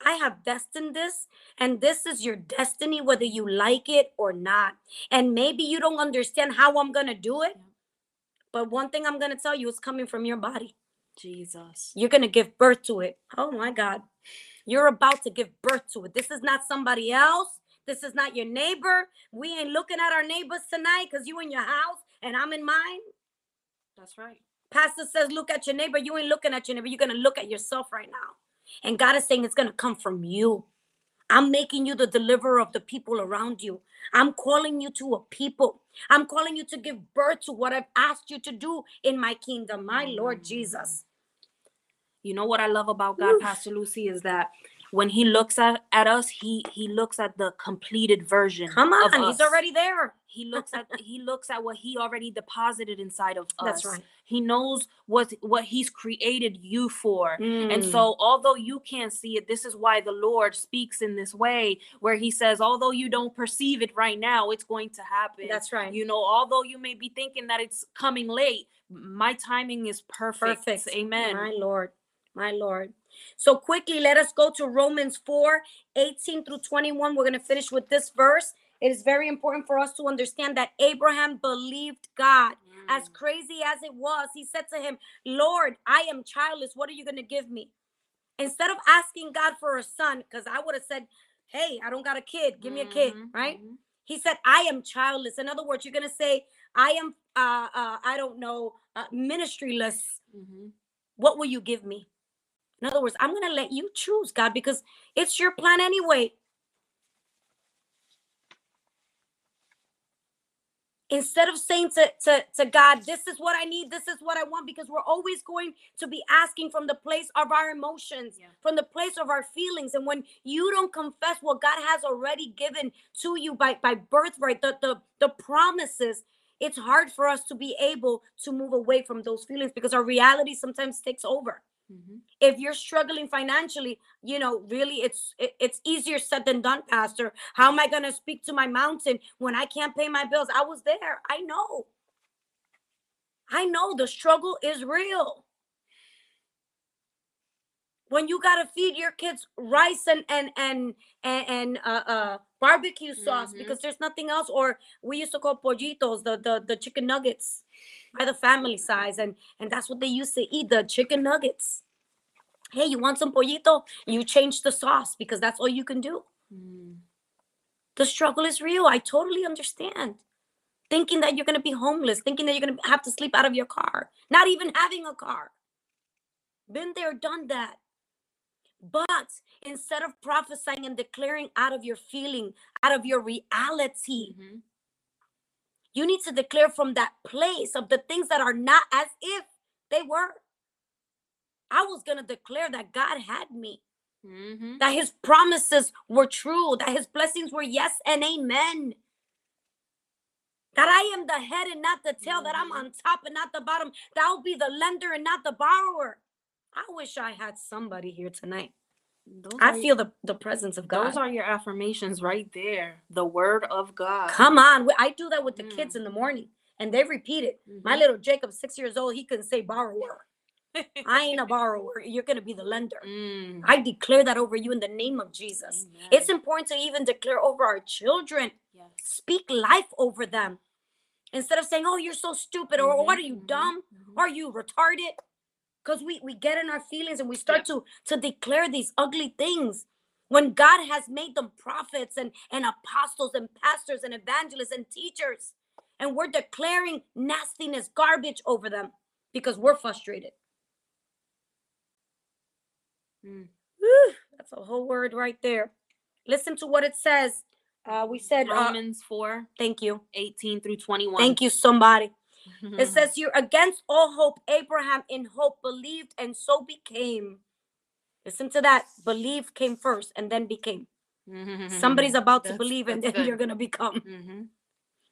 I have destined this, and this is your destiny, whether you like it or not. And maybe you don't understand how I'm going to do it. But one thing I'm going to tell you is coming from your body. Jesus. You're going to give birth to it. Oh, my God. You're about to give birth to it. This is not somebody else. This is not your neighbor. We ain't looking at our neighbors tonight because you in your house and I'm in mine. That's right. Pastor says, look at your neighbor. You ain't looking at your neighbor. You're going to look at yourself right now. And God is saying it's going to come from you. I'm making you the deliverer of the people around you. I'm calling you to a people. I'm calling you to give birth to what I've asked you to do in my kingdom. My mm. Lord Jesus. You know what I love about God, Oof. Pastor Lucy, is that when he looks at, at us, he, he looks at the completed version. Come on, of us. He's already there. He looks at he looks at what he already deposited inside of us. That's right. He knows what what he's created you for. Mm. And so although you can't see it, this is why the Lord speaks in this way, where he says, although you don't perceive it right now, it's going to happen. That's right. You know, although you may be thinking that it's coming late, my timing is perfect. Perfect. Amen. My Lord. My Lord. So quickly, let us go to Romans four, eighteen through twenty-one. We're going to finish with this verse. It is very important for us to understand that Abraham believed God. Mm. As crazy as it was, he said to him, Lord, I am childless. What are you going to give me? Instead of asking God for a son, because I would have said, hey, I don't got a kid. Give me a kid. Mm-hmm. Right. Mm-hmm. He said, I am childless. In other words, you're going to say, I am, uh, uh, I don't know, uh, ministryless. Mm-hmm. What will you give me? In other words, I'm going to let you choose, God, because it's your plan anyway. Instead of saying to, to, to God, this is what I need, this is what I want, because we're always going to be asking from the place of our emotions, yeah. from the place of our feelings. And when you don't confess what God has already given to you by, by birthright, the, the, the promises, it's hard for us to be able to move away from those feelings because our reality sometimes takes over. Mm-hmm. If you're struggling financially, you know, really, it's it, it's easier said than done, Pastor. How am I going to speak to my mountain when I can't pay my bills? I was there. I know. I know the struggle is real. When you got to feed your kids rice and and and and, and uh, uh, barbecue sauce mm-hmm. because there's nothing else, or we used to call pollitos the the, the chicken nuggets. By the family size, and and that's what they used to eat, the chicken nuggets. Hey, you want some pollito? You change the sauce because that's all you can do. Mm. The struggle is real. I totally understand. Thinking that you're going to be homeless, thinking that you're going to have to sleep out of your car, not even having a car. Been there, done that. But instead of prophesying and declaring out of your feeling, out of your reality, mm-hmm. you need to declare from that place of the things that are not as if they were. I was going to declare that God had me, mm-hmm. that his promises were true, that his blessings were yes and amen. That I am the head and not the tail, mm-hmm. that I'm on top and not the bottom, that I'll be the lender and not the borrower. I wish I had somebody here tonight. Those I feel your, the, the presence of God. Those are your affirmations right there. The word of God. Come on. I do that with the mm. kids in the morning and they repeat it. Mm-hmm. My little Jacob, six years old, he couldn't say borrower. I ain't a borrower. You're going to be the lender. Mm. I declare that over you in the name of Jesus. Amen. It's important to even declare over our children. Yes. Speak life over them. Instead of saying, oh, you're so stupid mm-hmm. or what are you mm-hmm. dumb? Mm-hmm. Are you retarded? Because we, we get in our feelings and we start yep. to, to declare these ugly things when God has made them prophets and, and apostles and pastors and evangelists and teachers. And we're declaring nastiness, garbage over them because we're frustrated. Mm. Whew, that's a whole word right there. Listen to what it says. Uh, we said Romans uh, four. Thank you. eighteen through twenty-one. Thank you, somebody. It says here, against all hope, Abraham in hope believed and so became. Listen to that. Believe came first and then became. Somebody's about that's, to believe and then good. You're going to become. Mm-hmm.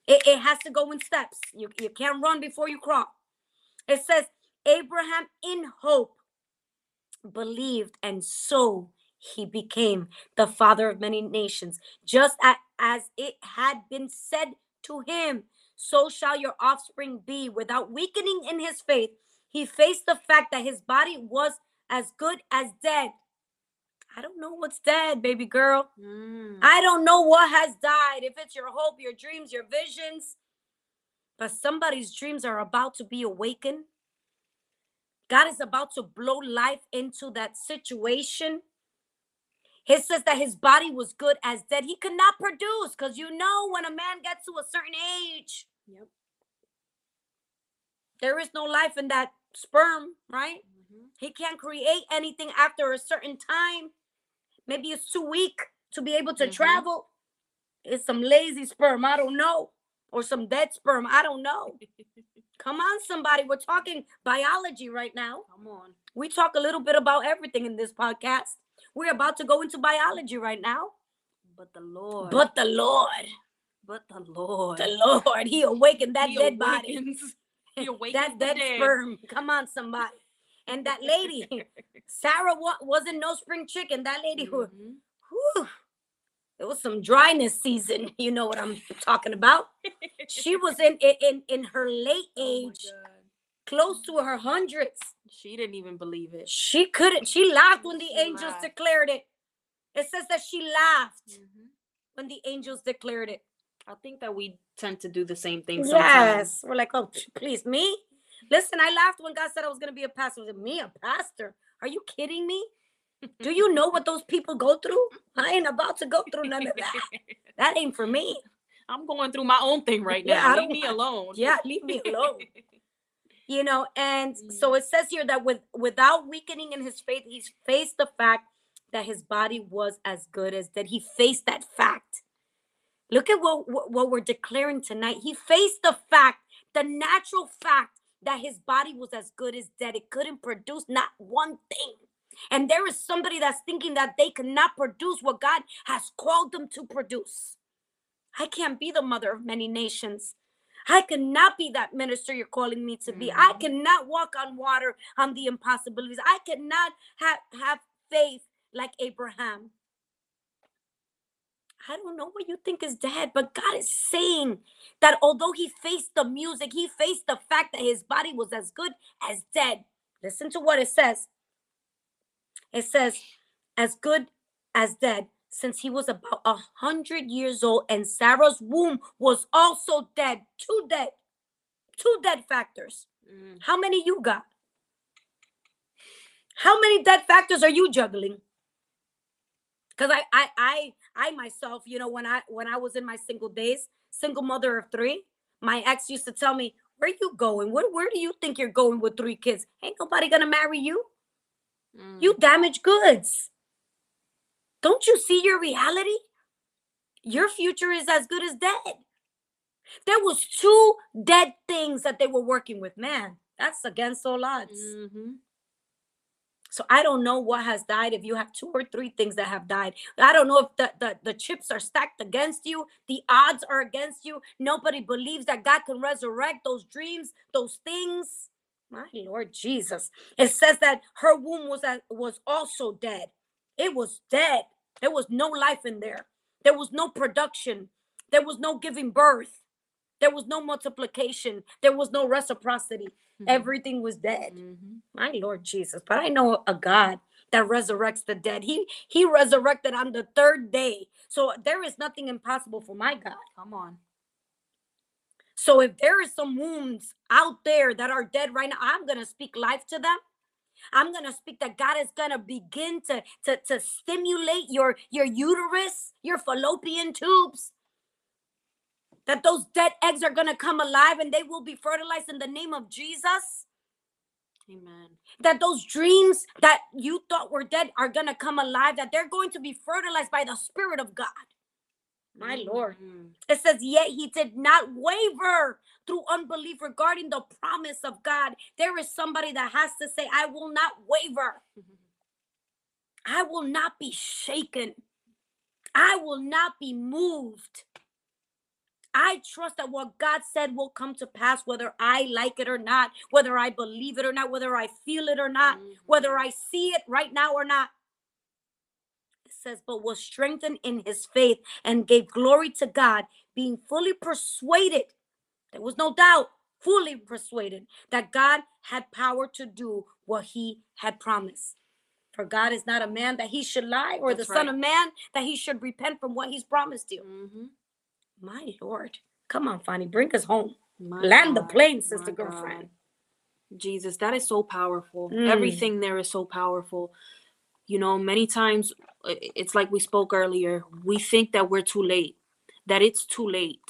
It, it has to go in steps. You, you can't run before you crawl. It says, Abraham in hope believed and so he became the father of many nations, just as it had been said to him. So shall your offspring be. Without weakening in his faith, he faced the fact that his body was as good as dead. I don't know what's dead, baby girl. Mm. I don't know what has died. If it's your hope, your dreams, your visions. But somebody's dreams are about to be awakened. God is about to blow life into that situation. He says that his body was good as dead. He could not produce because you know when a man gets to a certain age, yep. there is no life in that sperm, right? Mm-hmm. He can't create anything after a certain time. Maybe it's too weak to be able to mm-hmm. travel. It's some lazy sperm, I don't know. Or some dead sperm, I don't know. Come on, somebody. We're talking biology right now. Come on. We talk a little bit about everything in this podcast. We're about to go into biology right now. But the Lord. But the Lord. But the Lord, the Lord, he awakened that he dead awakens. body. He awakens that dead dead. sperm. Come on, somebody. And that lady, Sarah wasn't no spring chicken. That lady who, mm-hmm. whew, it was some dryness season. You know what I'm talking about. She was in in in her late age, oh close to her hundreds. She didn't even believe it. She couldn't. She laughed when the she angels lied. declared it. It says that she laughed mm-hmm. when the angels declared it. I think that we tend to do the same thing sometimes. Yes. We're like, oh, please, me? Listen, I laughed when God said I was going to be a pastor. I said, me, a pastor? Are you kidding me? Do you know what those people go through? I ain't about to go through none of that. That ain't for me. I'm going through my own thing right now. Yeah, leave me alone. Yeah, leave me alone. You know, and mm. so it says here that with without weakening in his faith, he faced the fact that his body was as good as dead. He faced that fact. Look at what, what, what we're declaring tonight. He faced the fact, the natural fact, that his body was as good as dead. It couldn't produce not one thing. And there is somebody that's thinking that they cannot produce what God has called them to produce. I can't be the mother of many nations. I cannot be that minister you're calling me to be. Mm-hmm. I cannot walk on water on the impossibilities. I cannot have, have faith like Abraham. I don't know what you think is dead, but God is saying that although he faced the music, he faced the fact that his body was as good as dead. Listen to what it says. It says, as good as dead, since he was about a hundred years old, and Sarah's womb was also dead. Two dead, two dead factors. Mm. How many you got? How many dead factors are you juggling? Because I, I, I, I myself, you know, when I when I was in my single days, single mother of three, my ex used to tell me, "Where are you going? Where where do you think you're going with three kids? Ain't nobody gonna marry you. Mm. You damaged goods. Don't you see your reality? Your future is as good as dead." There was two dead things that they were working with. Man, that's against all odds. Mm-hmm. So I don't know what has died. If you have two or three things that have died, I don't know if the, the, the chips are stacked against you. The odds are against you. Nobody believes that God can resurrect those dreams, those things. My Lord Jesus. It says that her womb was, was also dead. It was dead. There was no life in there. There was no production. There was no giving birth. There was no multiplication. There was no reciprocity. Mm-hmm. Everything was dead. Mm-hmm. My Lord Jesus. But I know a God that resurrects the dead. He he resurrected on the third day. So there is nothing impossible for my God. Come on. So if there is some wombs out there that are dead right now, I'm going to speak life to them. I'm going to speak that God is going to begin to, to, to stimulate your, your uterus, your fallopian tubes. That those dead eggs are going to come alive and they will be fertilized in the name of Jesus. Amen. That those dreams that you thought were dead are going to come alive. That they're going to be fertilized by the Spirit of God. My mm-hmm. Lord. It says, yet he did not waver through unbelief regarding the promise of God. There is somebody that has to say, I will not waver. Mm-hmm. I will not be shaken. I will not be moved. I trust that what God said will come to pass, whether I like it or not, whether I believe it or not, whether I feel it or not, mm-hmm. whether I see it right now or not. It says, but was strengthened in his faith and gave glory to God, being fully persuaded. There was no doubt, fully persuaded that God had power to do what he had promised. For God is not a man that he should lie, or That's the right. son of man that he should repent from what he's promised you. Mm-hmm. My Lord. Come on, Fanny. Bring us home. My Land God, the plane, sister girlfriend. God. Jesus, that is so powerful. Mm. Everything there is so powerful. You know, many times, it's like we spoke earlier, we think that we're too late, that it's too late.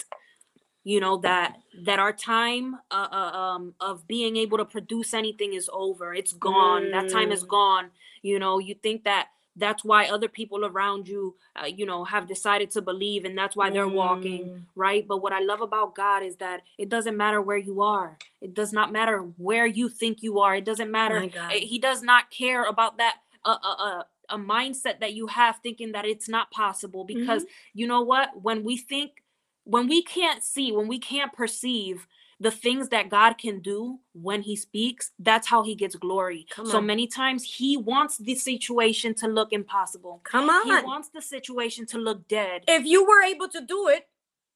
You know, that that our time uh, uh, um, of being able to produce anything is over. It's gone. Mm. That time is gone. You know, you think that that's why other people around you, uh, you know, have decided to believe, and that's why they're mm. walking, right? But what I love about God is that it doesn't matter where you are. It does not matter where you think you are. It doesn't matter. It, he does not care about that, uh, uh, uh, a mindset that you have thinking that it's not possible, because mm-hmm. you know what? When we think when we can't see, when we can't perceive the things that God can do when he speaks, that's how he gets glory. Come so on. Many times he wants the situation to look impossible. Come on. He wants the situation to look dead. If you were able to do it,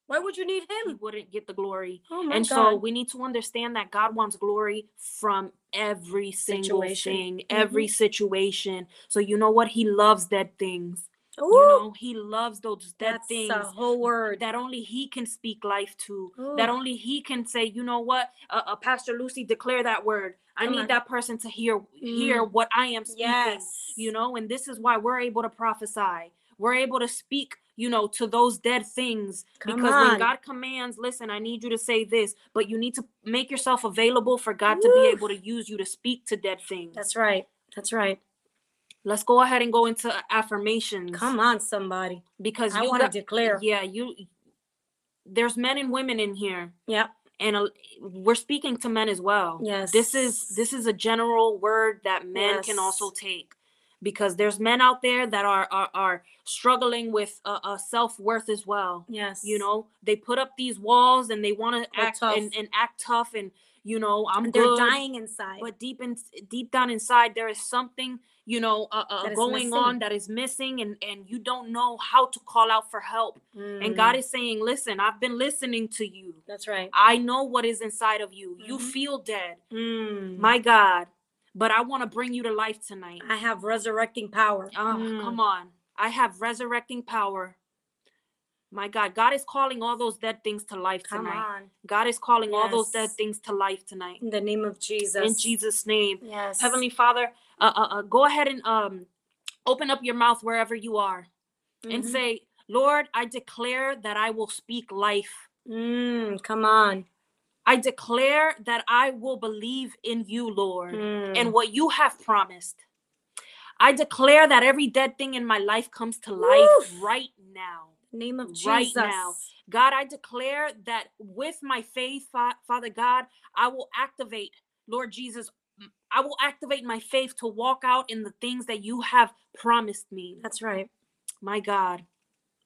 why would you need him? He wouldn't get the glory. Oh my and God. So we need to understand that God wants glory from every single situation. thing, mm-hmm. every situation. So you know what? He loves dead things. Ooh. You know, he loves those dead That's things. That's a whole word. That only he can speak life to. Ooh. That only he can say, you know what? Uh, uh, Pastor Lucy, declare that word. I Come need on. that person to hear, mm. hear what I am speaking. Yes. You know, and this is why we're able to prophesy. We're able to speak, you know, to those dead things. Come because on. when God commands, listen, I need you to say this, but you need to make yourself available for God Oof. to be able to use you to speak to dead things. That's right. That's right. Let's go ahead and go into affirmations. Come on, somebody. Because I want to declare. Yeah, you. There's men and women in here. Yeah. And uh, we're speaking to men as well. Yes. This is this is a general word that men yes. can also take. Because there's men out there that are are, are struggling with uh, uh, self-worth as well. Yes. You know, they put up these walls and they want to act and, and act tough and, you know, I'm They're good. They're dying inside. But deep in, deep down inside, there is something, you know, uh, uh, going missing. on that is missing. And, and you don't know how to call out for help. Mm. And God is saying, listen, I've been listening to you. That's right. I know what is inside of you. Mm-hmm. You feel dead. Mm. My God. But I want to bring you to life tonight. I have resurrecting power. Oh, mm. Come on. I have resurrecting power. My God, God is calling all those dead things to life come tonight. Come on. God is calling yes. all those dead things to life tonight. In the name of Jesus. In Jesus' name. Yes. Heavenly Father, uh, uh, uh, go ahead and um, open up your mouth wherever you are mm-hmm. and say, Lord, I declare that I will speak life. Mm, come on. I declare that I will believe in you, Lord, mm. and what you have promised. I declare that every dead thing in my life comes to life Oof. right now. Name of Jesus. Right now. God, I declare that with my faith, Father God, I will activate, Lord Jesus, I will activate my faith to walk out in the things that you have promised me. That's right. My God.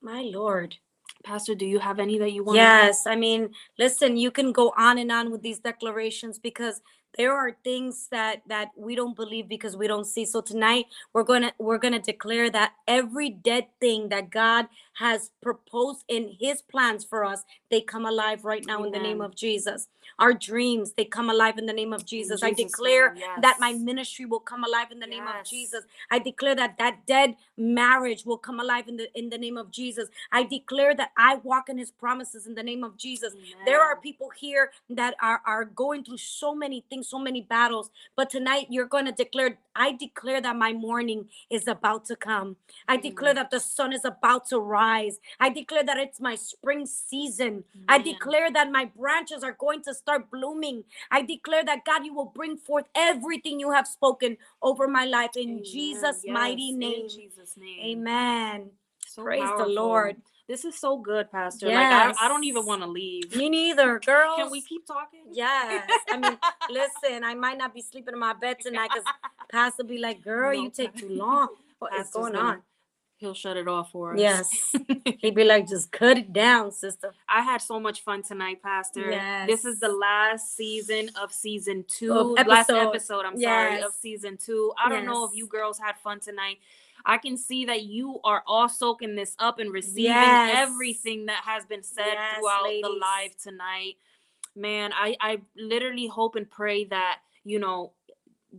My Lord. Pastor, do you have any that you want yes, to? Yes, I mean, listen, you can go on and on with these declarations because there are things that that we don't believe because we don't see. So tonight we're going to we're going to declare that every dead thing that God has proposed in his plans for us, they come alive right now. Amen. In the name of Jesus. Our dreams, they come alive in the name of Jesus. Jesus I declare yes. that my ministry will come alive in the yes. name of Jesus. I declare that that dead marriage will come alive in the in the name of Jesus. I declare that I walk in his promises in the name of Jesus. Amen. There are people here that are, are going through so many things, so many battles, but tonight you're going to declare, I declare that my morning is about to come. I mm-hmm. declare that the sun is about to rise. I declare that it's my spring season. Mm-hmm. I declare that my branches are going to start blooming. I declare that God, you will bring forth everything you have spoken over my life in Amen. Jesus' yes. mighty name. In Jesus' name. Amen. So Praise powerful. the Lord. This is so good, Pastor. Yes. Like I, I don't even want to leave. Me neither, girls. Can we keep talking? Yes. I mean, listen, I might not be sleeping in my bed tonight because Pastor be like, girl, no, you take too long. What Pastor's is going gonna, on? He'll shut it off for us. Yes. He'd be like, just cut it down, sister. I had so much fun tonight, Pastor. Yes. This is the last season of season two. Oh, episode. Last episode, I'm yes. sorry, of season two. I yes. don't know if you girls had fun tonight. I can see that you are all soaking this up and receiving yes. everything that has been said yes, throughout ladies. the live tonight. Man, I, I literally hope and pray that, you know,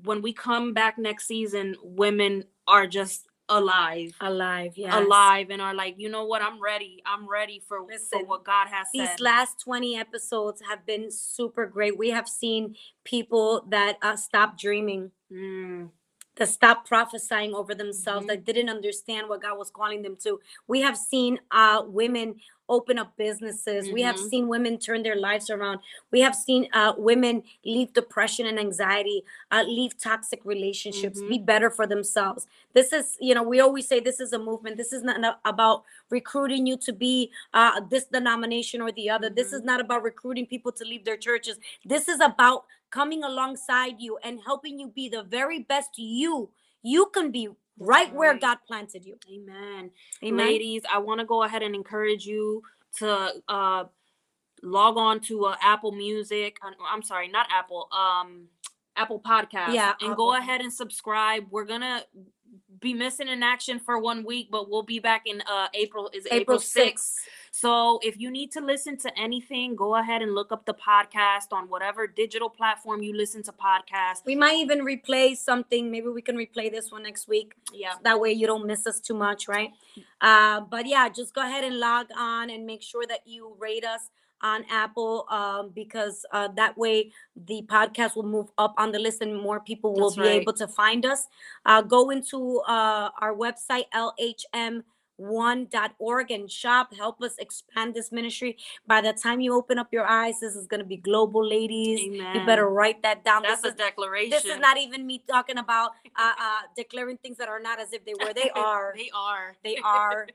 when we come back next season, women are just alive. Alive, yes. Alive and are like, you know what? I'm ready. I'm ready for, Listen, for what God has these said. These last twenty episodes have been super great. We have seen people that uh, stop dreaming. Mm. That stopped prophesying over themselves, mm-hmm. that didn't understand what God was calling them to. We have seen uh, women open up businesses. Mm-hmm. We have seen women turn their lives around. We have seen uh, women leave depression and anxiety, uh, leave toxic relationships, mm-hmm. be better for themselves. This is, you know, we always say this is a movement. This is not about recruiting you to be uh, this denomination or the other. Mm-hmm. This is not about recruiting people to leave their churches. This is about coming alongside you and helping you be the very best you, you can be. Right, right where God planted you. Amen. Amen. Ladies, I want to go ahead and encourage you to uh, log on to uh, Apple Music. I'm sorry, not Apple, um, Apple Podcasts. Yeah, and Apple. Go ahead and subscribe. We're going to be missing in action for one week, but we'll be back in uh, April. Is April sixth. So if you need to listen to anything, go ahead and look up the podcast on whatever digital platform you listen to podcasts. We might even replay something. Maybe we can replay this one next week. Yeah. So that way you don't miss us too much, right? Uh, but yeah, just go ahead and log on and make sure that you rate us on Apple, um, because uh, that way the podcast will move up on the list and more people will That's be right. able to find us. Uh, go into uh, our website, L H M one dot org, and shop. Help us expand this ministry. By the time you open up your eyes, this is going to be global, ladies. Amen. You better write that down. That's this a is, declaration. This is not even me talking about uh, uh, declaring things that are not as if they were. They are. They are. They are.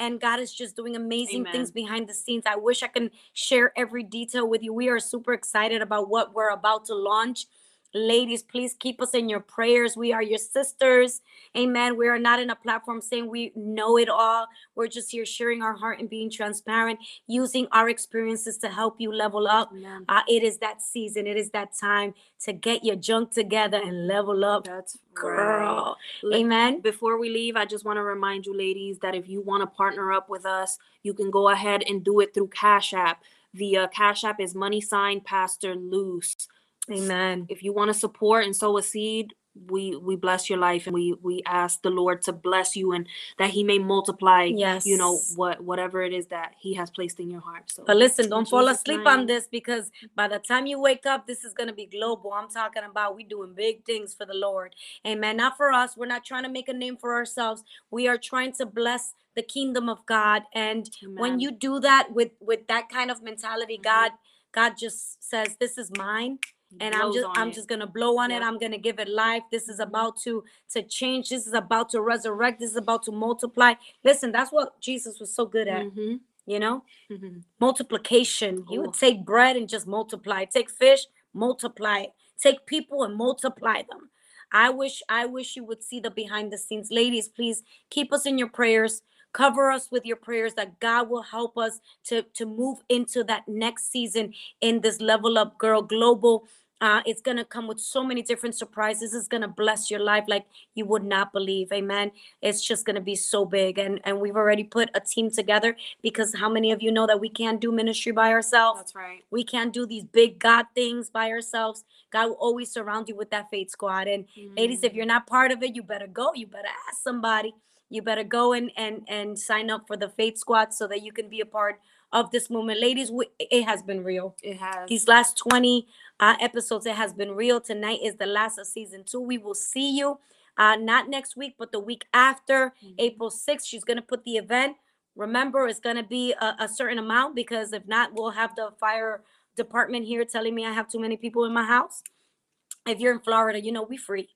And God is just doing amazing Amen. Things behind the scenes. I wish I can share every detail with you. We are super excited about what we're about to launch. Ladies, please keep us in your prayers. We are your sisters. Amen. We are not in a platform saying we know it all. We're just here sharing our heart and being transparent, using our experiences to help you level up. Uh, it is that season. It is that time to get your junk together and level up. That's girl. Right. Amen. Before we leave, I just want to remind you, ladies, that if you want to partner up with us, you can go ahead and do it through Cash App. The uh, Cash App is money sign Pastor Luce. Amen. If you want to support and sow a seed, we we bless your life, and we we ask the Lord to bless you and that He may multiply. Yes. You know what whatever it is that He has placed in your heart. So, but listen, don't fall asleep on this, because by the time you wake up, this is gonna be global. I'm talking about we doing big things for the Lord. Amen. Not for us. We're not trying to make a name for ourselves. We are trying to bless the kingdom of God. And Amen. When you do that with with that kind of mentality, mm-hmm. God God just says, "This is mine." And I'm just I'm it. just going to blow on yep. it. I'm going to give it life. This is about to to change. This is about to resurrect. This is about to multiply. Listen, that's what Jesus was so good at. Mm-hmm. You know, mm-hmm. multiplication. Ooh. He would take bread and just multiply. Take fish, multiply it. Take people and multiply them. I wish I wish you would see the behind the scenes. Ladies, please keep us in your prayers. Cover us with your prayers that God will help us to, to move into that next season in this Level Up Girl Global. Uh, it's going to come with so many different surprises. It's going to bless your life like you would not believe. Amen. It's just going to be so big. And, and we've already put a team together, because how many of you know that we can't do ministry by ourselves? That's right. We can't do these big God things by ourselves. God will always surround you with that faith squad. And mm. ladies, if you're not part of it, you better go. You better ask somebody. You better go and, and, and sign up for the Faith Squad so that you can be a part of this movement. Ladies, we, it has been real. It has. These last twenty uh, episodes, it has been real. Tonight is the last of season two. We will see you uh, not next week, but the week after, mm-hmm. April sixth. She's going to put the event. Remember, it's going to be a, a certain amount, because if not, we'll have the fire department here telling me I have too many people in my house. If you're in Florida, you know, we free.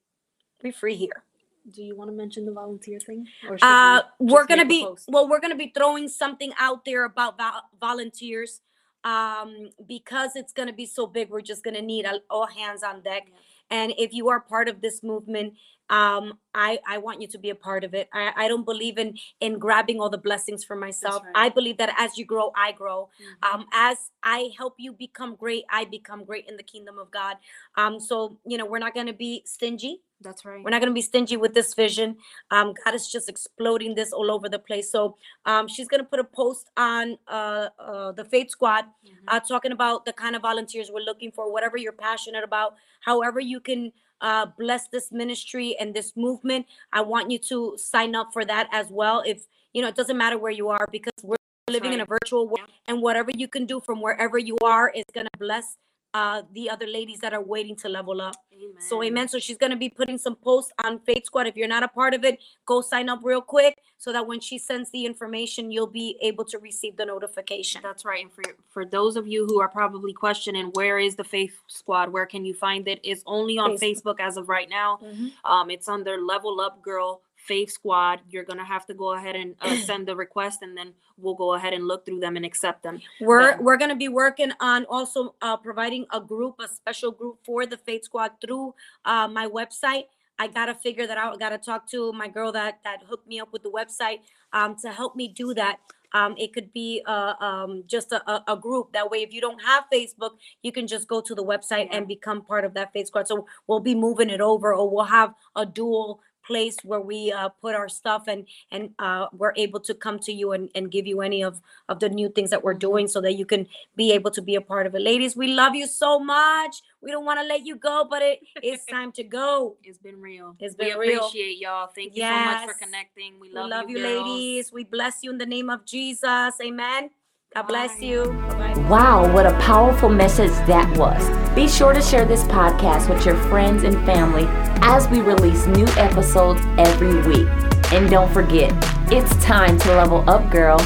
We free here. Do you want to mention the volunteer thing? Or uh, we're going to be, post? well, we're going to be throwing something out there about vo- volunteers um, because it's going to be so big. We're just going to need all hands on deck. Yeah. And if you are part of this movement, um, I, I want you to be a part of it. I, I don't believe in, in grabbing all the blessings for myself. Right. I believe that as you grow, I grow. Mm-hmm. Um, as I help you become great, I become great in the kingdom of God. Um, so, you know, we're not going to be stingy. That's right. We're not going to be stingy with this vision. Um, God is just exploding this all over the place. So um, she's going to put a post on uh, uh, the Faith Squad mm-hmm. uh, talking about the kind of volunteers we're looking for, whatever you're passionate about, however you can uh, bless this ministry and this movement. I want you to sign up for that as well. If, you know, it doesn't matter where you are, because we're living right. in a virtual world, and whatever you can do from wherever you are is going to bless Uh, the other ladies that are waiting to level up. Amen. So amen. So she's going to be putting some posts on Faith Squad. If you're not a part of it, go sign up real quick so that when she sends the information, you'll be able to receive the notification. That's right. And for, for those of you who are probably questioning, where is the Faith Squad? Where can you find it? It's only on Facebook, Facebook as of right now. Mm-hmm. Um, it's under Level Up Girl Faith Squad. You're going to have to go ahead and uh, send the request, and then we'll go ahead and look through them and accept them. We're then. we're going to be working on also uh, providing a group, a special group for the Faith Squad through uh, my website. I got to figure that out. I got to talk to my girl that, that hooked me up with the website um, to help me do that. Um, it could be uh, um, just a, a group. That way, if you don't have Facebook, you can just go to the website and become part of that Facebook squad. So we'll be moving it over, or we'll have a dual place where we uh, put our stuff and and uh, we're able to come to you and, and give you any of, of the new things that we're doing so that you can be able to be a part of it. Ladies, we love you so much. We don't want to let you go, but it, it's time to go. It's been real. It's been we real. We appreciate y'all. Thank you yes. so much for connecting. We love, we love you, you ladies. We bless you in the name of Jesus. Amen. God bless you. Bye-bye. Wow, what a powerful message that was. Be sure to share this podcast with your friends and family as we release new episodes every week. And don't forget, it's time to level up, girl.